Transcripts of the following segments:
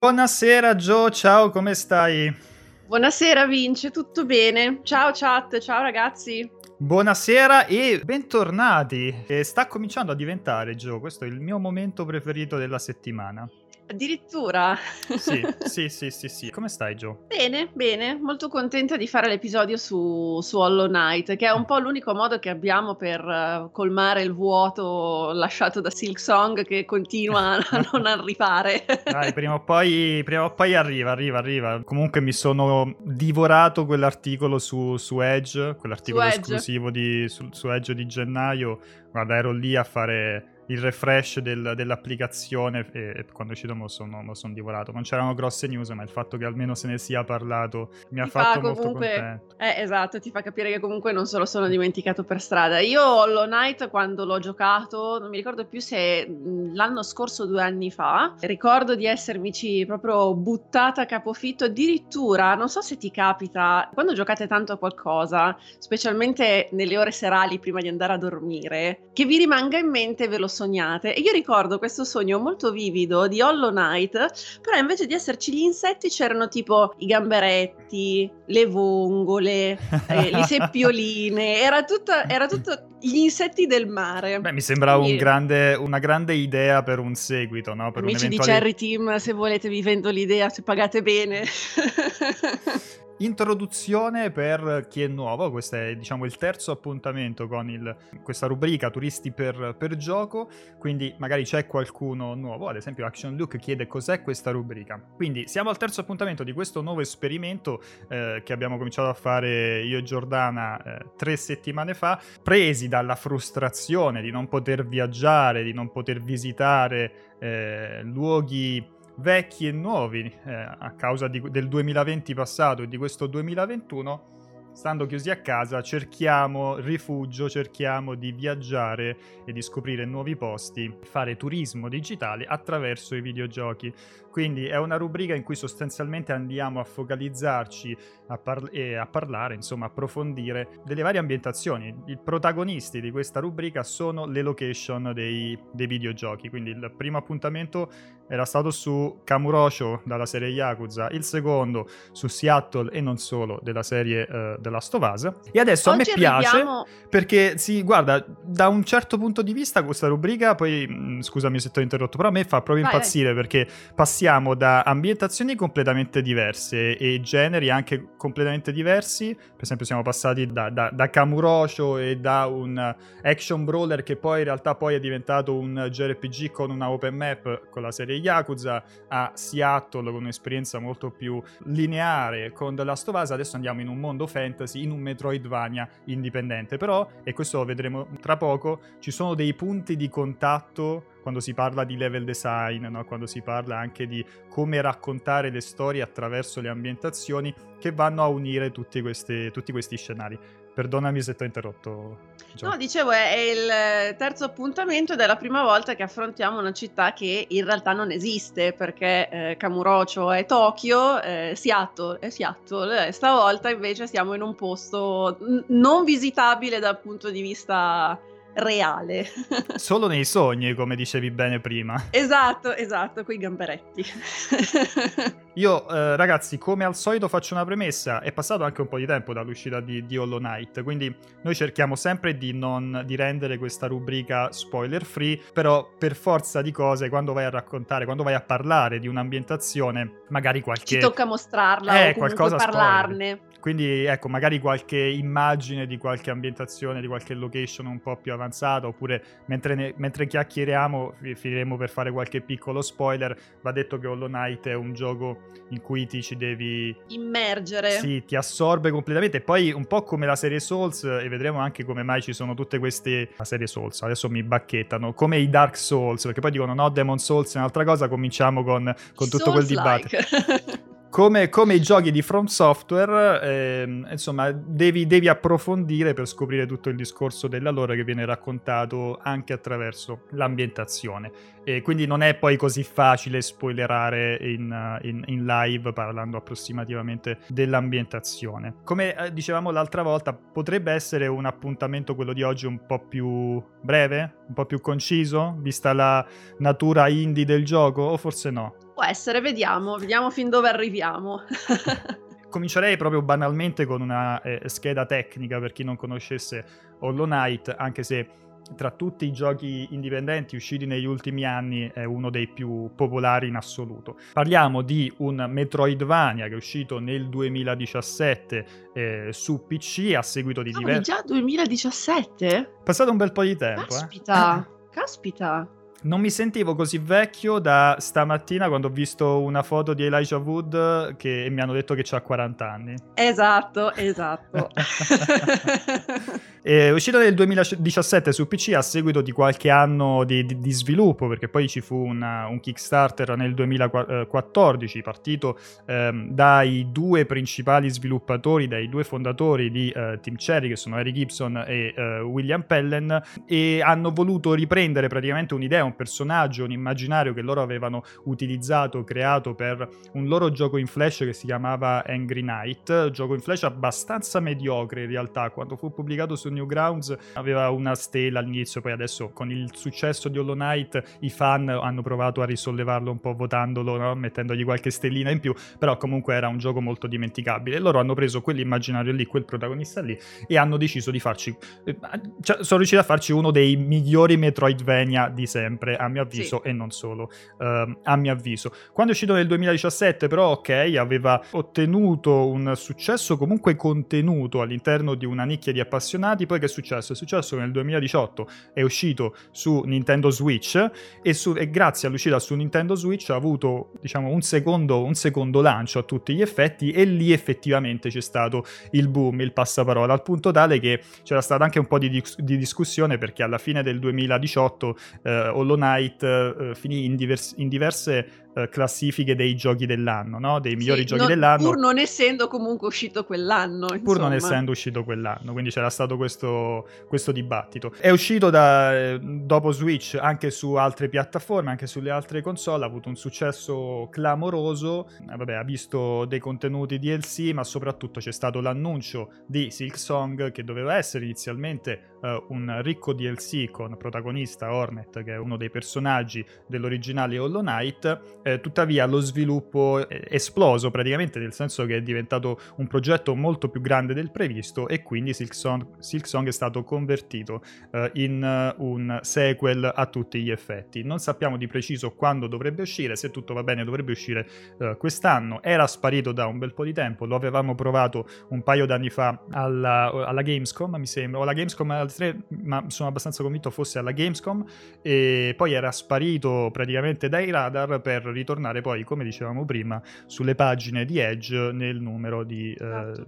Buonasera Gio, ciao, come stai? Buonasera Vince, tutto bene? Ciao chat, ciao ragazzi. Buonasera e bentornati. Sta cominciando a diventare, Gio, questo è il mio momento preferito della settimana. Addirittura? Sì. Come stai, Gio? Bene, bene. Molto contenta di fare l'episodio su Hollow Knight, che è un po' l'unico modo che abbiamo per colmare il vuoto lasciato da Silksong, che continua a non arrivare. Dai, prima o poi arriva. Comunque mi sono divorato quell'articolo su Edge, esclusivo su Edge di gennaio. Guarda, ero lì a fare il refresh dell'applicazione e quando è uscito me lo son divorato. Non c'erano grosse news, ma il fatto che almeno se ne sia parlato mi ha fatto molto contento. Esatto, ti fa capire che comunque non se lo sono dimenticato per strada. Io Hollow Knight, quando l'ho giocato, non mi ricordo più se l'anno scorso o 2 anni fa, ricordo di essermici proprio buttata a capofitto. Addirittura, non so se ti capita, quando giocate tanto a qualcosa, specialmente nelle ore serali prima di andare a dormire, che vi rimanga in mente, ve lo sognate. E io ricordo questo sogno molto vivido di Hollow Knight, però invece di esserci gli insetti c'erano tipo i gamberetti, le vongole, le seppioline, era tutto gli insetti del mare. Beh, mi sembrava una grande idea per un seguito, no? Per amici di Cherry Team, se volete vi vendo l'idea, se pagate bene. Introduzione per chi è nuovo, questo è diciamo il terzo appuntamento con questa rubrica turisti per gioco, quindi magari c'è qualcuno nuovo, ad esempio Action Luke chiede cos'è questa rubrica. Quindi siamo al terzo appuntamento di questo nuovo esperimento che abbiamo cominciato a fare io e Giordana 3 settimane fa, presi dalla frustrazione di non poter viaggiare, di non poter visitare luoghi vecchi e nuovi a causa del 2020 passato e di questo 2021. Stando chiusi a casa cerchiamo rifugio, cerchiamo di viaggiare e di scoprire nuovi posti, fare turismo digitale attraverso i videogiochi. Quindi è una rubrica in cui sostanzialmente andiamo a focalizzarci a parlare, insomma approfondire delle varie ambientazioni. I protagonisti di questa rubrica sono le location dei videogiochi. Quindi il primo appuntamento era stato su Kamurocho dalla serie Yakuza, il secondo su Seattle e non solo della serie The Last of Us. E adesso oggi a me piace perché guarda, da un certo punto di vista questa rubrica, poi scusami se ti ho interrotto, però a me fa proprio impazzire perché passiamo da ambientazioni completamente diverse e generi anche completamente diversi. Per esempio siamo passati da Kamurocho e da un action brawler che poi in realtà poi è diventato un JRPG con una open map con la serie Yakuza, a Seattle con un'esperienza molto più lineare con The Last of Us. Adesso andiamo in un mondo fantasy, in un Metroidvania indipendente, però, e questo lo vedremo tra poco, ci sono dei punti di contatto quando si parla di level design, no? Quando si parla anche di come raccontare le storie attraverso le ambientazioni che vanno a unire tutti questi scenari. Perdonami se ti ho interrotto. No, dicevo, è il terzo appuntamento ed è la prima volta che affrontiamo una città che in realtà non esiste, perché Kamurocho è Tokyo, Seattle è Seattle, stavolta invece siamo in un posto non visitabile dal punto di vista reale. Solo nei sogni, come dicevi bene prima. Esatto, coi gamberetti. Io, ragazzi, come al solito faccio una premessa, è passato anche un po' di tempo dall'uscita di Hollow Knight, quindi noi cerchiamo sempre di rendere questa rubrica spoiler free, però per forza di cose quando vai a parlare di un'ambientazione magari ci tocca mostrarla o comunque parlarne. Spoiler. Quindi ecco, magari qualche immagine di qualche ambientazione, di qualche location un po' più avanzata, oppure mentre chiacchieriamo finiremo per fare qualche piccolo spoiler. Va detto che Hollow Knight è un gioco in cui ti ci devi immergere. Sì, ti assorbe completamente. Poi un po' come la serie Souls, e vedremo anche come mai ci sono tutte queste, la serie Souls, adesso mi bacchettano, come i Dark Souls, perché poi dicono no, Demon Souls è un'altra cosa, cominciamo con tutto quel dibattito. Come i giochi di From Software, insomma, devi approfondire per scoprire tutto il discorso della lore che viene raccontato anche attraverso l'ambientazione. E quindi non è poi così facile spoilerare in live parlando approssimativamente dell'ambientazione. Come dicevamo l'altra volta, potrebbe essere un appuntamento, quello di oggi, un po' più breve, un po' più conciso, vista la natura indie del gioco, o forse no? Può essere, vediamo fin dove arriviamo. Comincerei proprio banalmente con una scheda tecnica per chi non conoscesse Hollow Knight, anche se tra tutti i giochi indipendenti usciti negli ultimi anni è uno dei più popolari in assoluto. Parliamo di un Metroidvania che è uscito nel 2017 su PC a seguito di diversi... già 2017? Passato un bel po' di tempo. Caspita. Non mi sentivo così vecchio da stamattina quando ho visto una foto di Elijah Wood e mi hanno detto che c'ha 40 anni. Esatto. È uscito nel 2017 su PC a seguito di qualche anno di sviluppo, perché poi ci fu un Kickstarter nel 2014 partito dai due principali sviluppatori, dai due fondatori di Team Cherry, che sono Eric Gibson e William Pellen, e hanno voluto riprendere praticamente un'idea, un personaggio, un immaginario che loro avevano utilizzato, creato per un loro gioco in flash che si chiamava Angry Knight, gioco in flash abbastanza mediocre in realtà. Quando fu pubblicato su Newgrounds aveva una stella all'inizio, poi adesso con il successo di Hollow Knight i fan hanno provato a risollevarlo un po' votandolo, no? Mettendogli qualche stellina in più, però comunque era un gioco molto dimenticabile, e loro hanno preso quell'immaginario lì, quel protagonista lì, e hanno deciso di farci, cioè, sono riusciti a farci uno dei migliori Metroidvania di sempre, a mio avviso, sì. E non solo a mio avviso. Quando è uscito nel 2017 però, ok, aveva ottenuto un successo comunque contenuto all'interno di una nicchia di appassionati. Poi che è successo? È successo che nel 2018 è uscito su Nintendo Switch e grazie all'uscita su Nintendo Switch ha avuto, diciamo, un secondo lancio a tutti gli effetti, e lì effettivamente c'è stato il boom, il passaparola, al punto tale che c'era stata anche un po' di discussione, perché alla fine del 2018 Hollow Knight finì in diverse classifiche dei giochi dell'anno, no? Dei migliori giochi dell'anno. Pur non essendo uscito quell'anno, quindi c'era stato questo dibattito. È uscito dopo Switch anche su altre piattaforme, anche sulle altre console, ha avuto un successo clamoroso, ha visto dei contenuti DLC, ma soprattutto c'è stato l'annuncio di Silksong, che doveva essere inizialmente un ricco DLC con protagonista Hornet, che è uno dei personaggi dell'originale Hollow Knight. Tuttavia lo sviluppo è esploso praticamente, nel senso che è diventato un progetto molto più grande del previsto, e quindi Silksong è stato convertito in un sequel a tutti gli effetti. Non sappiamo di preciso quando dovrebbe uscire, se tutto va bene dovrebbe uscire quest'anno. Era sparito da un bel po' di tempo, lo avevamo provato un paio d'anni fa alla Gamescom, mi sembra, o alla Gamescom al 3, ma sono abbastanza convinto fosse alla Gamescom, e poi era sparito praticamente dai radar per ritornare poi, come dicevamo prima, sulle pagine di Edge nel numero di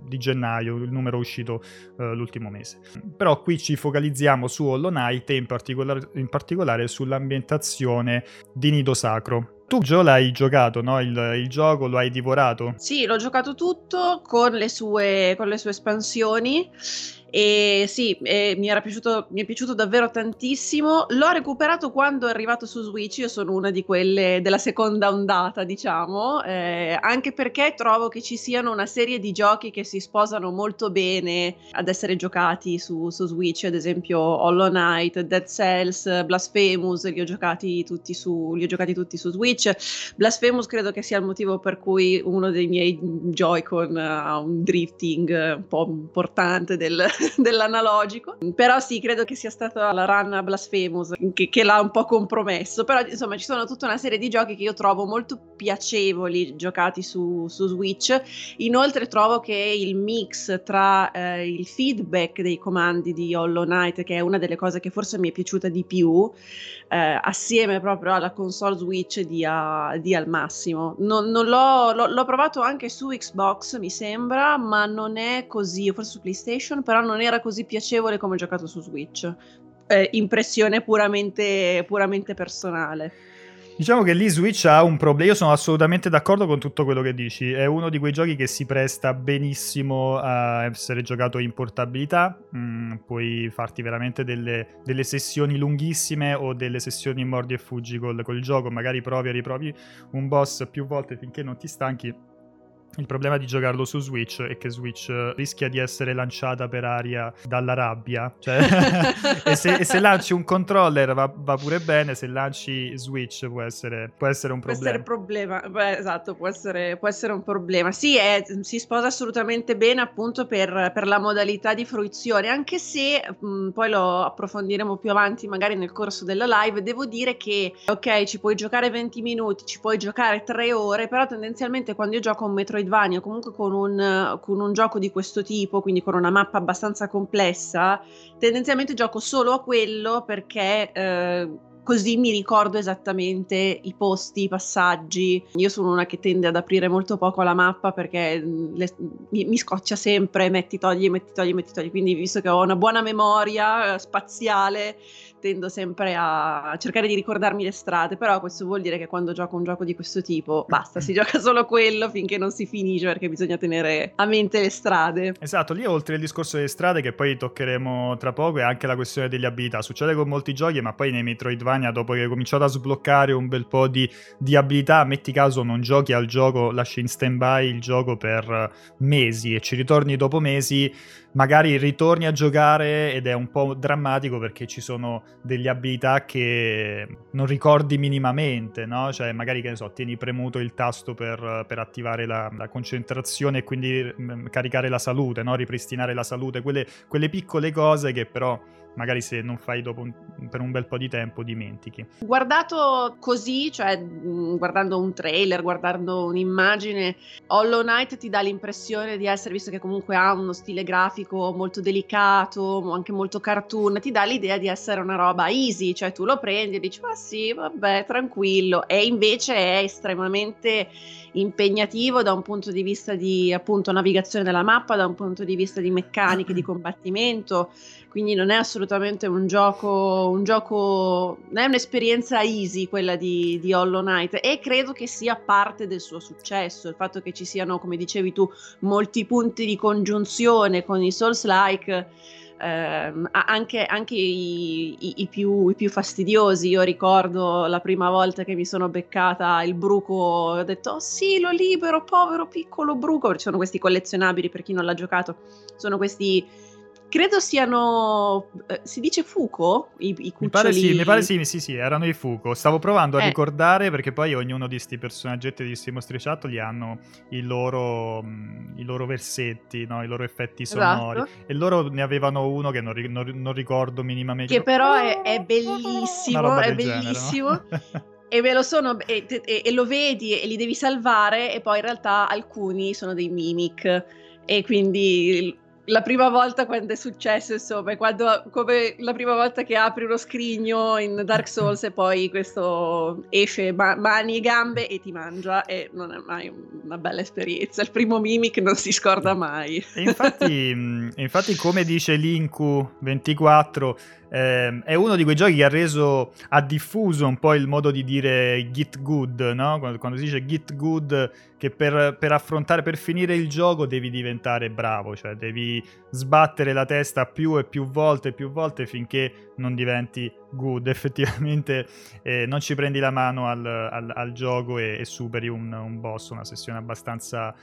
gennaio, il numero uscito l'ultimo mese. Però qui ci focalizziamo su Hollow Knight e in particolare sull'ambientazione di Nido Sacro. Tu Gio l'hai giocato, no? Il gioco lo hai divorato? Sì, l'ho giocato tutto con le sue espansioni. E sì, mi è piaciuto davvero tantissimo. L'ho recuperato quando è arrivato su Switch. Io sono una di quelle della seconda ondata, diciamo, anche perché trovo che ci siano una serie di giochi che si sposano molto bene ad essere giocati su Switch. Ad esempio Hollow Knight, Dead Cells, Blasphemous, li ho giocati tutti su Switch. Blasphemous credo che sia il motivo per cui uno dei miei Joy-Con ha un drifting un po' importante dell'analogico, però sì, credo che sia stata la run Blasphemous che l'ha un po' compromesso. Però insomma ci sono tutta una serie di giochi che io trovo molto piacevoli giocati su Switch. Inoltre trovo che il mix tra il feedback dei comandi di Hollow Knight, che è una delle cose che forse mi è piaciuta di più, assieme proprio alla console Switch dia al massimo. Non l'ho provato anche su Xbox, mi sembra, ma non è così, forse su PlayStation, però non era così piacevole come ho giocato su Switch. Impressione puramente personale. Diciamo che lì Switch ha un problema. Io sono assolutamente d'accordo con tutto quello che dici. È uno di quei giochi che si presta benissimo a essere giocato in portabilità. Puoi farti veramente delle sessioni lunghissime o delle sessioni mordi e fuggi col gioco. Magari provi e riprovi un boss più volte finché non ti stanchi. Il problema di giocarlo su Switch è che Switch rischia di essere lanciata per aria dalla rabbia, cioè, e se lanci un controller va pure bene, se lanci Switch può essere un problema. Beh, esatto, può essere un problema. Sì, si sposa assolutamente bene appunto per la modalità di fruizione, anche se poi lo approfondiremo più avanti magari nel corso della live. Devo dire che ok, ci puoi giocare 20 minuti, ci puoi giocare 3 ore, però tendenzialmente quando io gioco un Metroidvania o comunque con un gioco di questo tipo, quindi con una mappa abbastanza complessa, tendenzialmente gioco solo a quello perché così mi ricordo esattamente i posti, i passaggi. Io sono una che tende ad aprire molto poco la mappa perché mi scoccia sempre, metti, togli, quindi visto che ho una buona memoria spaziale tendo sempre a cercare di ricordarmi le strade, però questo vuol dire che quando gioco un gioco di questo tipo basta, si gioca solo quello finché non si finisce perché bisogna tenere a mente le strade. Esatto, lì oltre il discorso delle strade che poi toccheremo tra poco è anche la questione delle abilità. Succede con molti giochi, ma poi nei Metroidvania dopo che hai cominciato a sbloccare un bel po' di abilità, metti caso non giochi al gioco, lasci in stand by il gioco per mesi e ci ritorni dopo mesi, magari ritorni a giocare ed è un po' drammatico perché ci sono delle abilità che non ricordi minimamente, no? Cioè magari, che ne so, tieni premuto il tasto per attivare la concentrazione e quindi caricare la salute, no? Ripristinare la salute, quelle piccole cose che però magari se non fai dopo per un bel po' di tempo dimentichi. Guardato così, cioè guardando un trailer, guardando un'immagine, Hollow Knight ti dà l'impressione di essere, visto che comunque ha uno stile grafico molto delicato, anche molto cartoon, ti dà l'idea di essere una roba easy, cioè tu lo prendi e dici ma sì, vabbè, tranquillo, e invece è estremamente impegnativo da un punto di vista di appunto navigazione della mappa, da un punto di vista di meccaniche, di combattimento, quindi non è assolutamente un gioco, non è un'esperienza easy quella di Hollow Knight, e credo che sia parte del suo successo il fatto che ci siano, come dicevi tu, molti punti di congiunzione con i Souls-like. Anche i più fastidiosi. Io ricordo la prima volta che mi sono beccata il bruco, ho detto oh sì, lo libero, povero piccolo bruco, perché sono questi collezionabili, per chi non l'ha giocato sono questi, credo siano, si dice fuco, i cuccioli? Mi pare sì, erano i fuco. Stavo provando a ricordare, perché poi ognuno di sti personaggetti, di sti mostriciattoli hanno i loro versetti, no? I loro effetti sonori. Esatto. E loro ne avevano uno che non ricordo minimamente. Che però è bellissimo, è bellissimo. Genere, no? E me lo sono e lo vedi e li devi salvare, e poi in realtà alcuni sono dei mimic, e quindi la prima volta quando è successo, insomma, come la prima volta che apri uno scrigno in Dark Souls e poi questo esce mani e gambe e ti mangia, e non è mai una bella esperienza. Il primo mimic non si scorda mai. E infatti come dice Linku24, è uno di quei giochi che ha diffuso un po' il modo di dire git good, no? Quando si dice git good, che per finire il gioco devi diventare bravo, cioè devi sbattere la testa più e più volte finché non diventi good, effettivamente non ci prendi la mano al gioco e superi un boss, una sessione abbastanza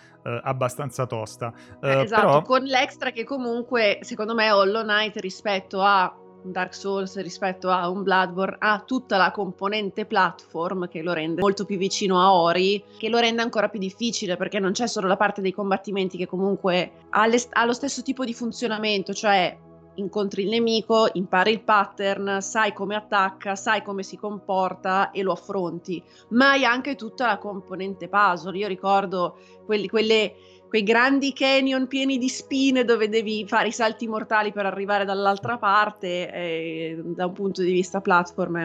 tosta. Esatto, però con l'extra che comunque secondo me Hollow Knight rispetto a Dark Souls, rispetto a un Bloodborne, ha tutta la componente platform che lo rende molto più vicino a Ori, che lo rende ancora più difficile perché non c'è solo la parte dei combattimenti che comunque ha lo stesso tipo di funzionamento, cioè incontri il nemico, impari il pattern, sai come attacca, sai come si comporta e lo affronti, ma hai anche tutta la componente puzzle. Io ricordo quei grandi canyon pieni di spine dove devi fare i salti mortali per arrivare dall'altra parte, da un punto di vista platform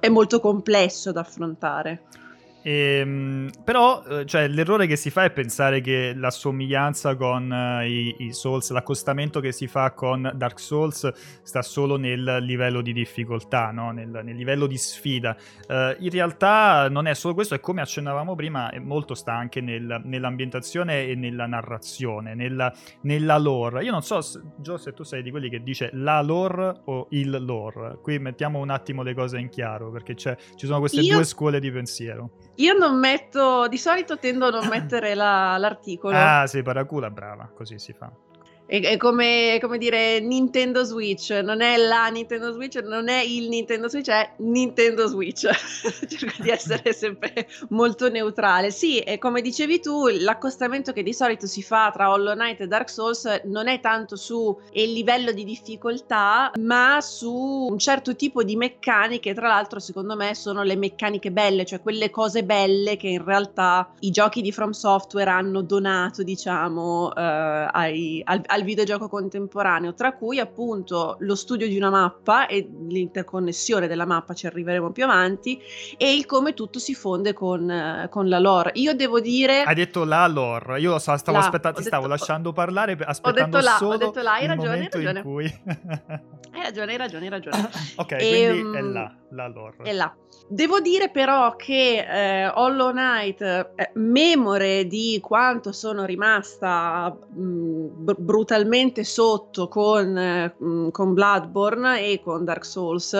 è molto complesso da affrontare. Però cioè, l'errore che si fa è pensare che la somiglianza con i Souls, l'accostamento che si fa con Dark Souls sta solo nel livello di difficoltà, no? Nel livello di sfida. In realtà non è solo questo, e come accennavamo prima molto sta anche nell'ambientazione e nella narrazione, nella lore. Io non so, Gio, se tu sei di quelli che dice la lore o il lore. Qui mettiamo un attimo le cose in chiaro, perché ci sono queste due scuole di pensiero. Io non metto, di solito tendo a non mettere l'articolo. Ah sì, paracuda, brava, così si fa. È come dire Nintendo Switch, non è la Nintendo Switch, non è il Nintendo Switch, è Nintendo Switch. Cerco di essere sempre molto neutrale. Sì, e come dicevi tu, l'accostamento che di solito si fa tra Hollow Knight e Dark Souls non è tanto su il livello di difficoltà, ma su un certo tipo di meccaniche, tra l'altro secondo me sono le meccaniche belle, cioè quelle cose belle che in realtà i giochi di From Software hanno donato, diciamo, al videogioco contemporaneo, tra cui appunto lo studio di una mappa e l'interconnessione della mappa, ci arriveremo più avanti, e il come tutto si fonde con la lore. Io devo dire, hai detto la lore, io stavo aspettando, stavo lasciando parlare, aspettando solo, ho detto là, hai ragione, momento in cui hai ragione ok, e, quindi è la lore, è là. Devo dire però che Hollow Knight, memore di quanto sono rimasta brutalmente sotto con Bloodborne e con Dark Souls,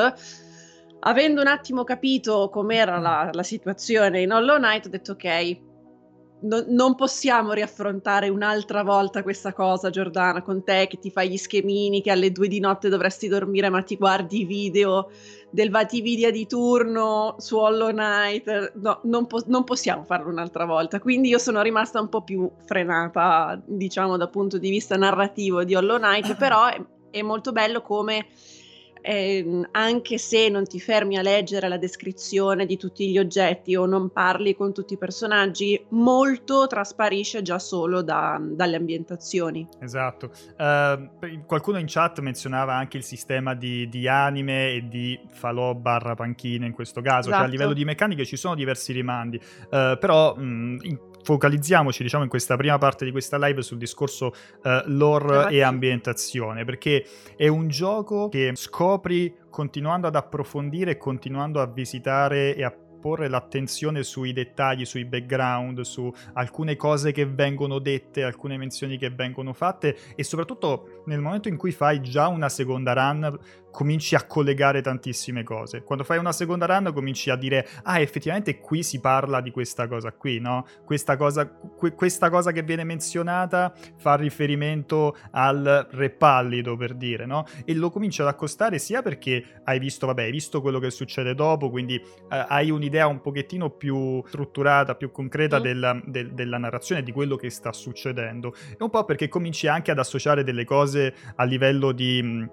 avendo un attimo capito com'era la situazione in Hollow Knight, ho detto ok, non possiamo riaffrontare un'altra volta questa cosa, Giordana, con te che ti fai gli schemini, che alle 2 di notte dovresti dormire ma ti guardi i video del Vatividia di turno su Hollow Knight. No, non possiamo farlo un'altra volta, quindi io sono rimasta un po' più frenata, diciamo, dal punto di vista narrativo di Hollow Knight, però è molto bello come... anche se non ti fermi a leggere la descrizione di tutti gli oggetti o non parli con tutti i personaggi, molto trasparisce già solo dalle ambientazioni. Esatto. Qualcuno in chat menzionava anche il sistema di anime e di falò barra panchine in questo caso. Esatto. Cioè, a livello di meccaniche ci sono diversi rimandi, però focalizziamoci, diciamo, in questa prima parte di questa live sul discorso lore e ambientazione, perché è un gioco che scopri continuando ad approfondire, continuando a visitare e a porre l'attenzione sui dettagli, sui background, su alcune cose che vengono dette, alcune menzioni che vengono fatte, e soprattutto nel momento in cui fai già una seconda run cominci a collegare tantissime cose. Quando fai una seconda run cominci a dire ah, effettivamente qui si parla di questa cosa qui, no? Questa cosa che viene menzionata fa riferimento al Re Pallido, per dire, no? E lo cominci ad accostare sia perché hai visto quello che succede dopo, quindi hai un'idea un pochettino più strutturata, più concreta della narrazione, di quello che sta succedendo, e un po' perché cominci anche ad associare delle cose a livello di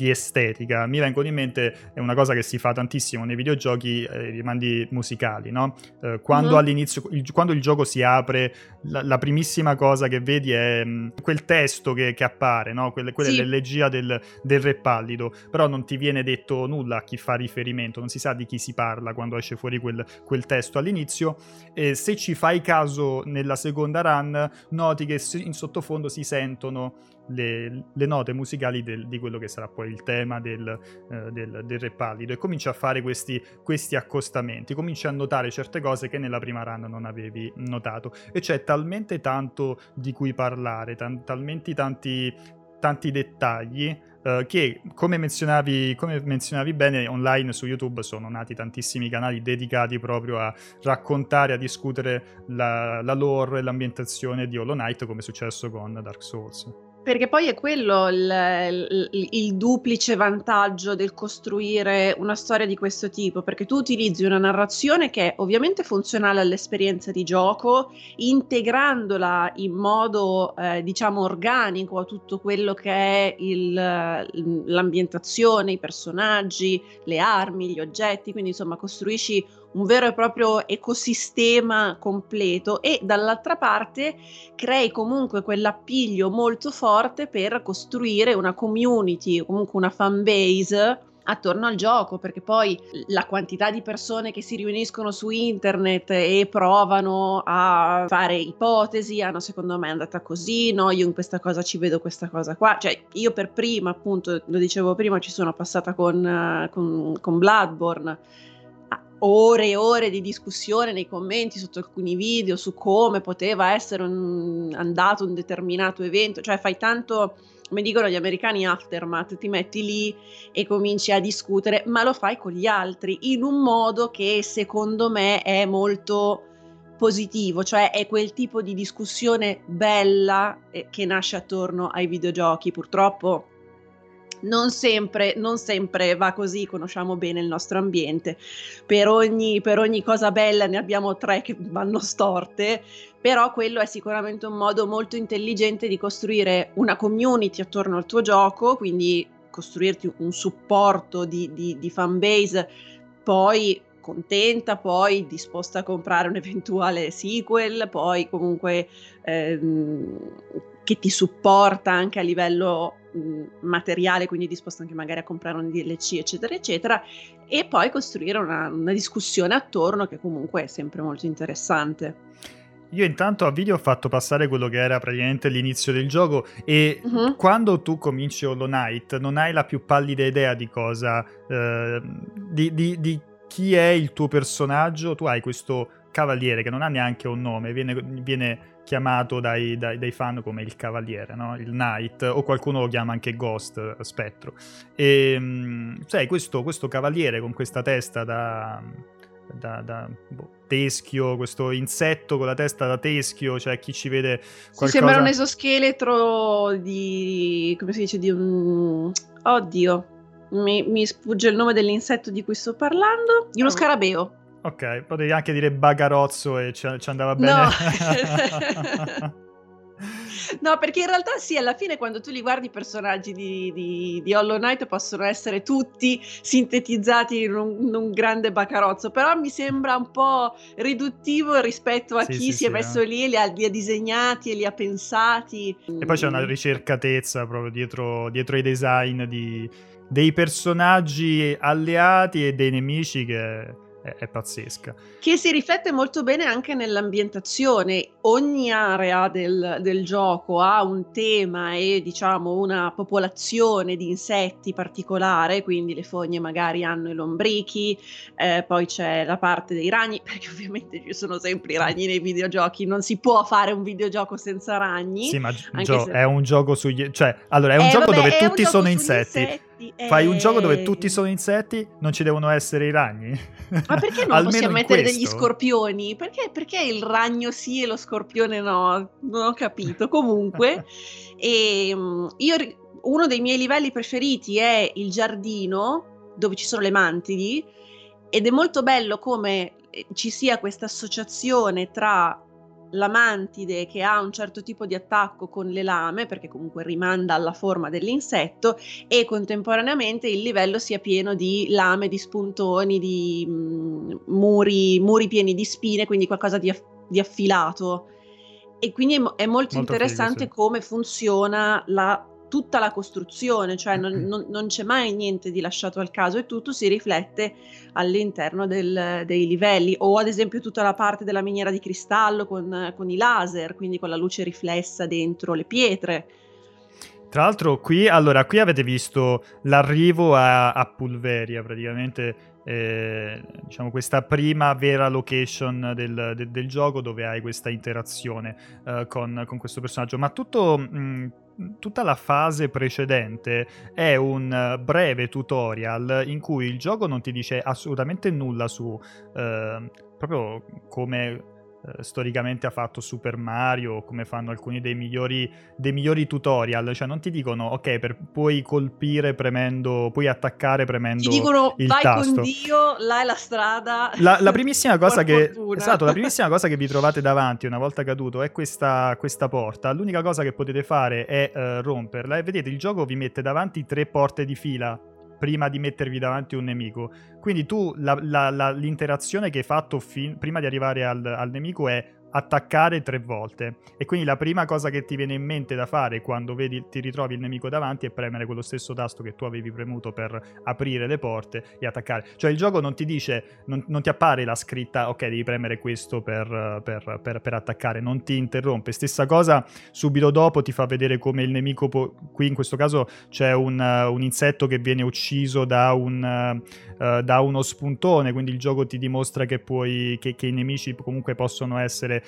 estetica. Mi vengono in mente, è una cosa che si fa tantissimo nei videogiochi, i rimandi musicali, no? Quando all'inizio, quando il gioco si apre, la primissima cosa che vedi è quel testo che appare, no? Quella è l'elegia del Re Pallido, però non ti viene detto nulla a chi fa riferimento, non si sa di chi si parla quando esce fuori quel testo all'inizio, e se ci fai caso nella seconda run noti che in sottofondo si sentono le note musicali di quello che sarà poi il tema del Re Pallido, e cominci a fare questi accostamenti, cominci a notare certe cose che nella prima run non avevi notato, e c'è talmente tanto di cui parlare, tanti dettagli che, come menzionavi bene, online su YouTube sono nati tantissimi canali dedicati proprio a raccontare, a discutere la lore e l'ambientazione di Hollow Knight, come è successo con Dark Souls. Perché poi è quello il duplice vantaggio del costruire una storia di questo tipo, perché tu utilizzi una narrazione che è ovviamente funzionale all'esperienza di gioco, integrandola in modo diciamo organico a tutto quello che è l'ambientazione, i personaggi, le armi, gli oggetti, quindi insomma costruisci un vero e proprio ecosistema completo, e dall'altra parte crei comunque quell'appiglio molto forte per costruire una community, comunque una fan base attorno al gioco, perché poi la quantità di persone che si riuniscono su internet e provano a fare ipotesi, ah no, secondo me è andata così, no, io in questa cosa ci vedo questa cosa qua, cioè io per prima, appunto, lo dicevo prima, ci sono passata con Bloodborne. ore e ore di discussione nei commenti sotto alcuni video su come poteva essere andato un determinato evento, cioè fai tanto, come dicono gli americani, aftermath, ti metti lì e cominci a discutere, ma lo fai con gli altri in un modo che secondo me è molto positivo, cioè è quel tipo di discussione bella che nasce attorno ai videogiochi. Purtroppo non sempre va così, conosciamo bene il nostro ambiente, per ogni cosa bella ne abbiamo tre che vanno storte, però quello è sicuramente un modo molto intelligente di costruire una community attorno al tuo gioco, quindi costruirti un supporto di fanbase poi contenta, poi disposta a comprare un eventuale sequel, poi comunque che ti supporta anche a livello materiale, quindi disposta anche magari a comprare un DLC eccetera eccetera, e poi costruire una discussione attorno che comunque è sempre molto interessante. Io intanto a video ho fatto passare quello che era praticamente l'inizio del gioco e quando tu cominci Hollow Knight non hai la più pallida idea di cosa di chi è il tuo personaggio. Tu hai questo cavaliere che non ha neanche un nome, viene chiamato dai fan come il cavaliere, no? Il knight, o qualcuno lo chiama anche ghost, spettro, e sai, questo cavaliere con questa testa da teschio, questo insetto con la testa da teschio, cioè chi ci vede qualcosa... Sì, sembra un esoscheletro di... come si dice? Di un... oddio, mi sfugge il nome dell'insetto di cui sto parlando, di uno scarabeo. Ok, potevi anche dire bagarozzo e ci andava bene. No. No, perché in realtà sì, alla fine quando tu li guardi i personaggi di Hollow Knight possono essere tutti sintetizzati in un grande baccarozzo, però mi sembra un po' riduttivo rispetto a chi si è messo lì e li ha disegnati e li ha pensati. E poi c'è una ricercatezza proprio dietro ai design dei personaggi alleati e dei nemici che... è pazzesca, che si riflette molto bene anche nell'ambientazione. Ogni area del gioco ha un tema e diciamo una popolazione di insetti particolare, quindi le fogne magari hanno i lombrichi, poi c'è la parte dei ragni, perché ovviamente ci sono sempre i ragni nei videogiochi, non si può fare un videogioco senza ragni. Sì, ma è un gioco sugli... cioè, allora, è un gioco dove tutti sono insetti. Fai un gioco dove tutti sono insetti, non ci devono essere i ragni. Ma perché non possiamo mettere degli scorpioni? Perché il ragno sì e lo scorpione no? Non ho capito. Comunque, uno dei miei livelli preferiti è il giardino, dove ci sono le mantidi, ed è molto bello come ci sia questa associazione tra la mantide che ha un certo tipo di attacco con le lame, perché comunque rimanda alla forma dell'insetto, e contemporaneamente il livello sia pieno di lame, di spuntoni, di muri pieni di spine, quindi qualcosa di affilato, e quindi è molto interessante figo, sì, come funziona tutta la costruzione, cioè non c'è mai niente di lasciato al caso e tutto si riflette all'interno dei livelli, o ad esempio tutta la parte della miniera di cristallo con i laser, quindi con la luce riflessa dentro le pietre. Tra l'altro qui avete visto l'arrivo a Pulveria, praticamente diciamo questa prima vera location del gioco, dove hai questa interazione con questo personaggio, ma tutta la fase precedente è un breve tutorial in cui il gioco non ti dice assolutamente nulla su proprio come storicamente ha fatto Super Mario, come fanno alcuni dei migliori tutorial, cioè non ti dicono ok, puoi colpire premendo, puoi attaccare premendo, ti dicono il vai tasto. Con Dio, là è la strada, la primissima cosa che esatto, la primissima cosa che vi trovate davanti una volta caduto è questa porta. L'unica cosa che potete fare è romperla, e vedete il gioco vi mette davanti 3 porte di fila prima di mettervi davanti un nemico, quindi tu l'interazione che hai fatto prima di arrivare al nemico è attaccare 3 volte, e quindi la prima cosa che ti viene in mente da fare quando vedi, ti ritrovi il nemico davanti è premere quello stesso tasto che tu avevi premuto per aprire le porte e attaccare. Cioè il gioco non ti dice, non ti appare la scritta ok devi premere questo per attaccare, non ti interrompe. Stessa cosa subito dopo ti fa vedere come il nemico qui in questo caso c'è un insetto che viene ucciso da uno spuntone, quindi il gioco ti dimostra che che i nemici comunque possono essere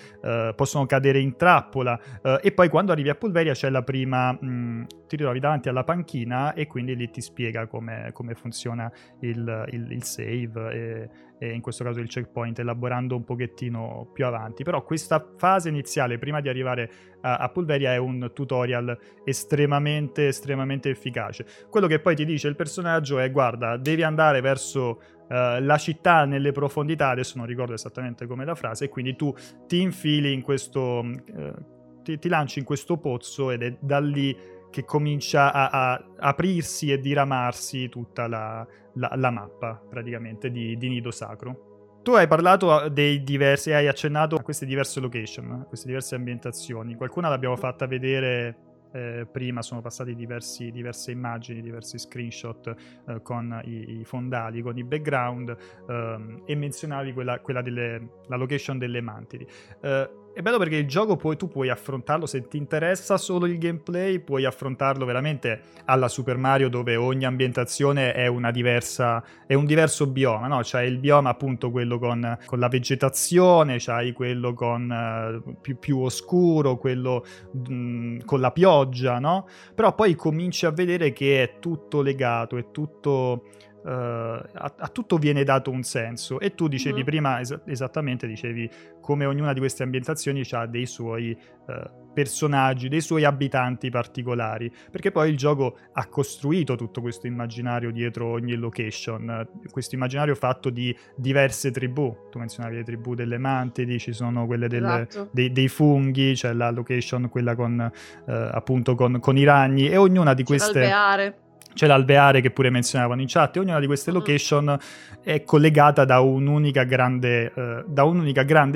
possono cadere in trappola, e poi quando arrivi a Pulveria c'è la prima, ti ritrovi davanti alla panchina e quindi lì ti spiega come funziona il save e in questo caso il checkpoint, elaborando un pochettino più avanti. Però questa fase iniziale prima di arrivare a Pulveria è un tutorial estremamente efficace. Quello che poi ti dice il personaggio è: guarda, devi andare verso la città nelle profondità, adesso non ricordo esattamente come la frase, e quindi tu ti infili in questo ti lanci in questo pozzo ed è da lì che comincia a aprirsi e diramarsi tutta la mappa praticamente di Nido Sacro. Tu hai parlato hai accennato a queste diverse location, a queste diverse ambientazioni. Qualcuna l'abbiamo fatta vedere prima, sono passati diverse immagini, diversi screenshot con i fondali, con i background, e menzionavi la location delle mantidi. È bello perché il gioco poi tu puoi affrontarlo, se ti interessa solo il gameplay, puoi affrontarlo veramente alla Super Mario, dove ogni ambientazione è un diverso bioma, no? C'hai il bioma appunto quello con la vegetazione, c'hai quello con più oscuro, quello con la pioggia, no? Però poi cominci a vedere che è tutto legato, è tutto... a tutto viene dato un senso, e tu dicevi prima esattamente, dicevi come ognuna di queste ambientazioni ha dei suoi personaggi, dei suoi abitanti particolari, perché poi il gioco ha costruito tutto questo immaginario dietro ogni location, questo immaginario fatto di diverse tribù. Tu menzionavi le tribù delle mantidi, ci sono quelle esatto. dei funghi, c'è la location quella appunto con i ragni, e ognuna di queste... C'è l'alveare che pure menzionavano in chat. Ognuna di queste location è collegata da un'unica grande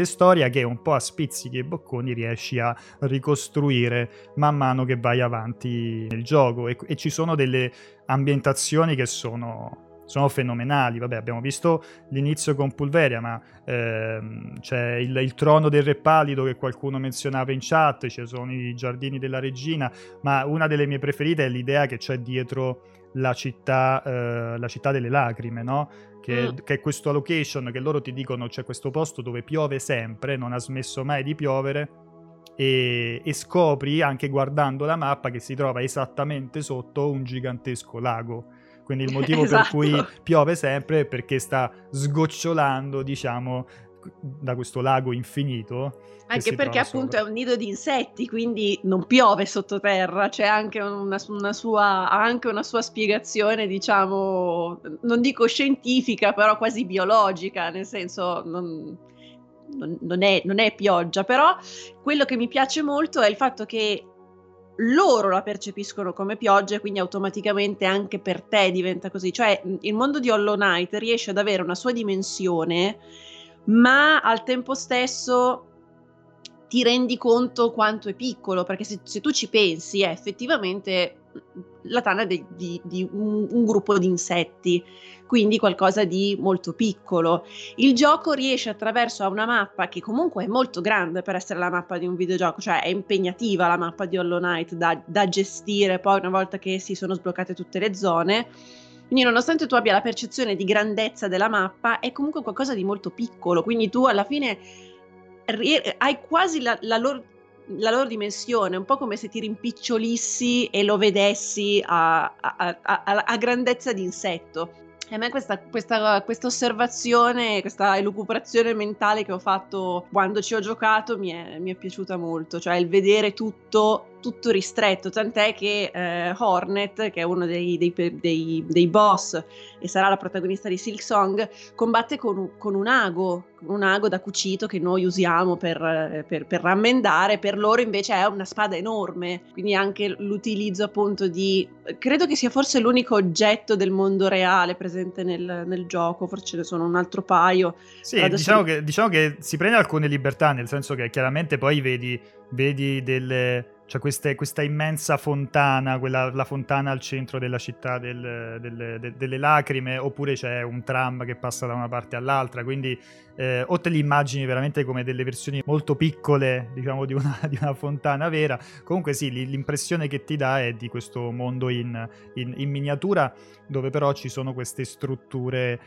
storia che un po' a spizzichi e bocconi riesci a ricostruire man mano che vai avanti nel gioco, e ci sono delle ambientazioni che sono fenomenali. Vabbè, abbiamo visto l'inizio con Pulveria, ma c'è il trono del Re Pallido che qualcuno menzionava in chat, ci sono i giardini della regina, ma una delle mie preferite è l'idea che c'è dietro la città delle lacrime, no? Che è questa location che loro ti dicono c'è questo posto dove piove sempre, non ha smesso mai di piovere, e scopri anche guardando la mappa che si trova esattamente sotto un gigantesco lago. Quindi il motivo per cui piove sempre è perché sta sgocciolando, diciamo, da questo lago infinito. Anche perché appunto è un nido di insetti, quindi non piove sottoterra, c'è anche una sua spiegazione, diciamo, non dico scientifica, però quasi biologica, nel senso... Non è pioggia, però quello che mi piace molto è il fatto che loro la percepiscono come pioggia, e quindi automaticamente anche per te diventa così. Cioè il mondo di Hollow Knight riesce ad avere una sua dimensione, ma al tempo stesso ti rendi conto quanto è piccolo, perché se tu ci pensi è effettivamente la tana di un gruppo di insetti, quindi qualcosa di molto piccolo. Il gioco riesce, attraverso una mappa che comunque è molto grande per essere la mappa di un videogioco, cioè è impegnativa la mappa di Hollow Knight da gestire poi una volta che si sono sbloccate tutte le zone, quindi nonostante tu abbia la percezione di grandezza della mappa è comunque qualcosa di molto piccolo, quindi tu alla fine hai quasi la loro dimensione, un po' come se ti rimpicciolissi e lo vedessi a grandezza di insetto. E a me questa osservazione, questa elucubrazione mentale che ho fatto quando ci ho giocato mi è piaciuta molto, cioè il vedere tutto tutto ristretto, tant'è che Hornet, che è uno dei boss e sarà la protagonista di Silksong, combatte con un ago da cucito che noi usiamo per rammendare. Per loro invece è una spada enorme, quindi anche l'utilizzo appunto di, credo che sia forse l'unico oggetto del mondo reale presente nel gioco, forse ce ne sono un altro paio. Sì, diciamo che si prende alcune libertà, nel senso che chiaramente poi vedi delle, cioè questa immensa fontana, la fontana al centro della città delle lacrime, oppure c'è un tram che passa da una parte all'altra, quindi o te li immagini veramente come delle versioni molto piccole, diciamo, di una fontana vera. Comunque sì, l'impressione che ti dà è di questo mondo in miniatura, dove però ci sono queste strutture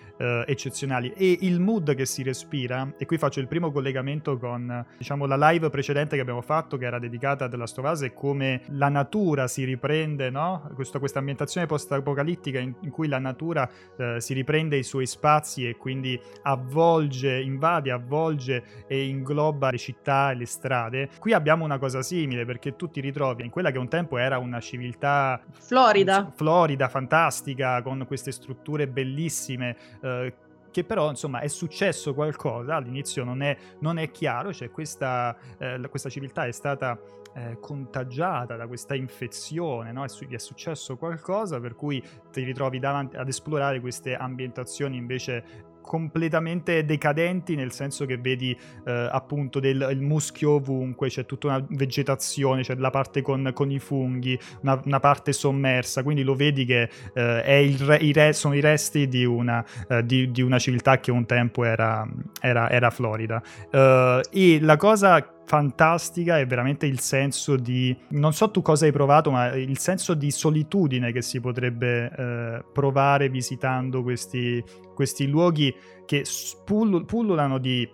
eccezionali, e il mood che si respira, e qui faccio il primo collegamento con, diciamo, la live precedente che abbiamo fatto, che era dedicata alla e come la natura si riprende, no? Questa ambientazione post-apocalittica in cui la natura si riprende i suoi spazi e quindi invade, avvolge e ingloba le città e le strade. Qui abbiamo una cosa simile, perché tu ti ritrovi in quella che un tempo era una civiltà florida, fantastica, con queste strutture bellissime, che però, insomma, è successo qualcosa, all'inizio non è chiaro, cioè questa civiltà è stata contagiata da questa infezione, no? Gli è successo qualcosa, per cui ti ritrovi davanti ad esplorare queste ambientazioni invece completamente decadenti, nel senso che vedi appunto il muschio ovunque, c'è tutta una vegetazione, c'è la parte con i funghi, una parte sommersa, quindi lo vedi che sono i resti di una civiltà che un tempo era florida. E la cosa fantastica è veramente il senso di, non so tu cosa hai provato, ma il senso di solitudine che si potrebbe provare visitando questi luoghi che pullulano di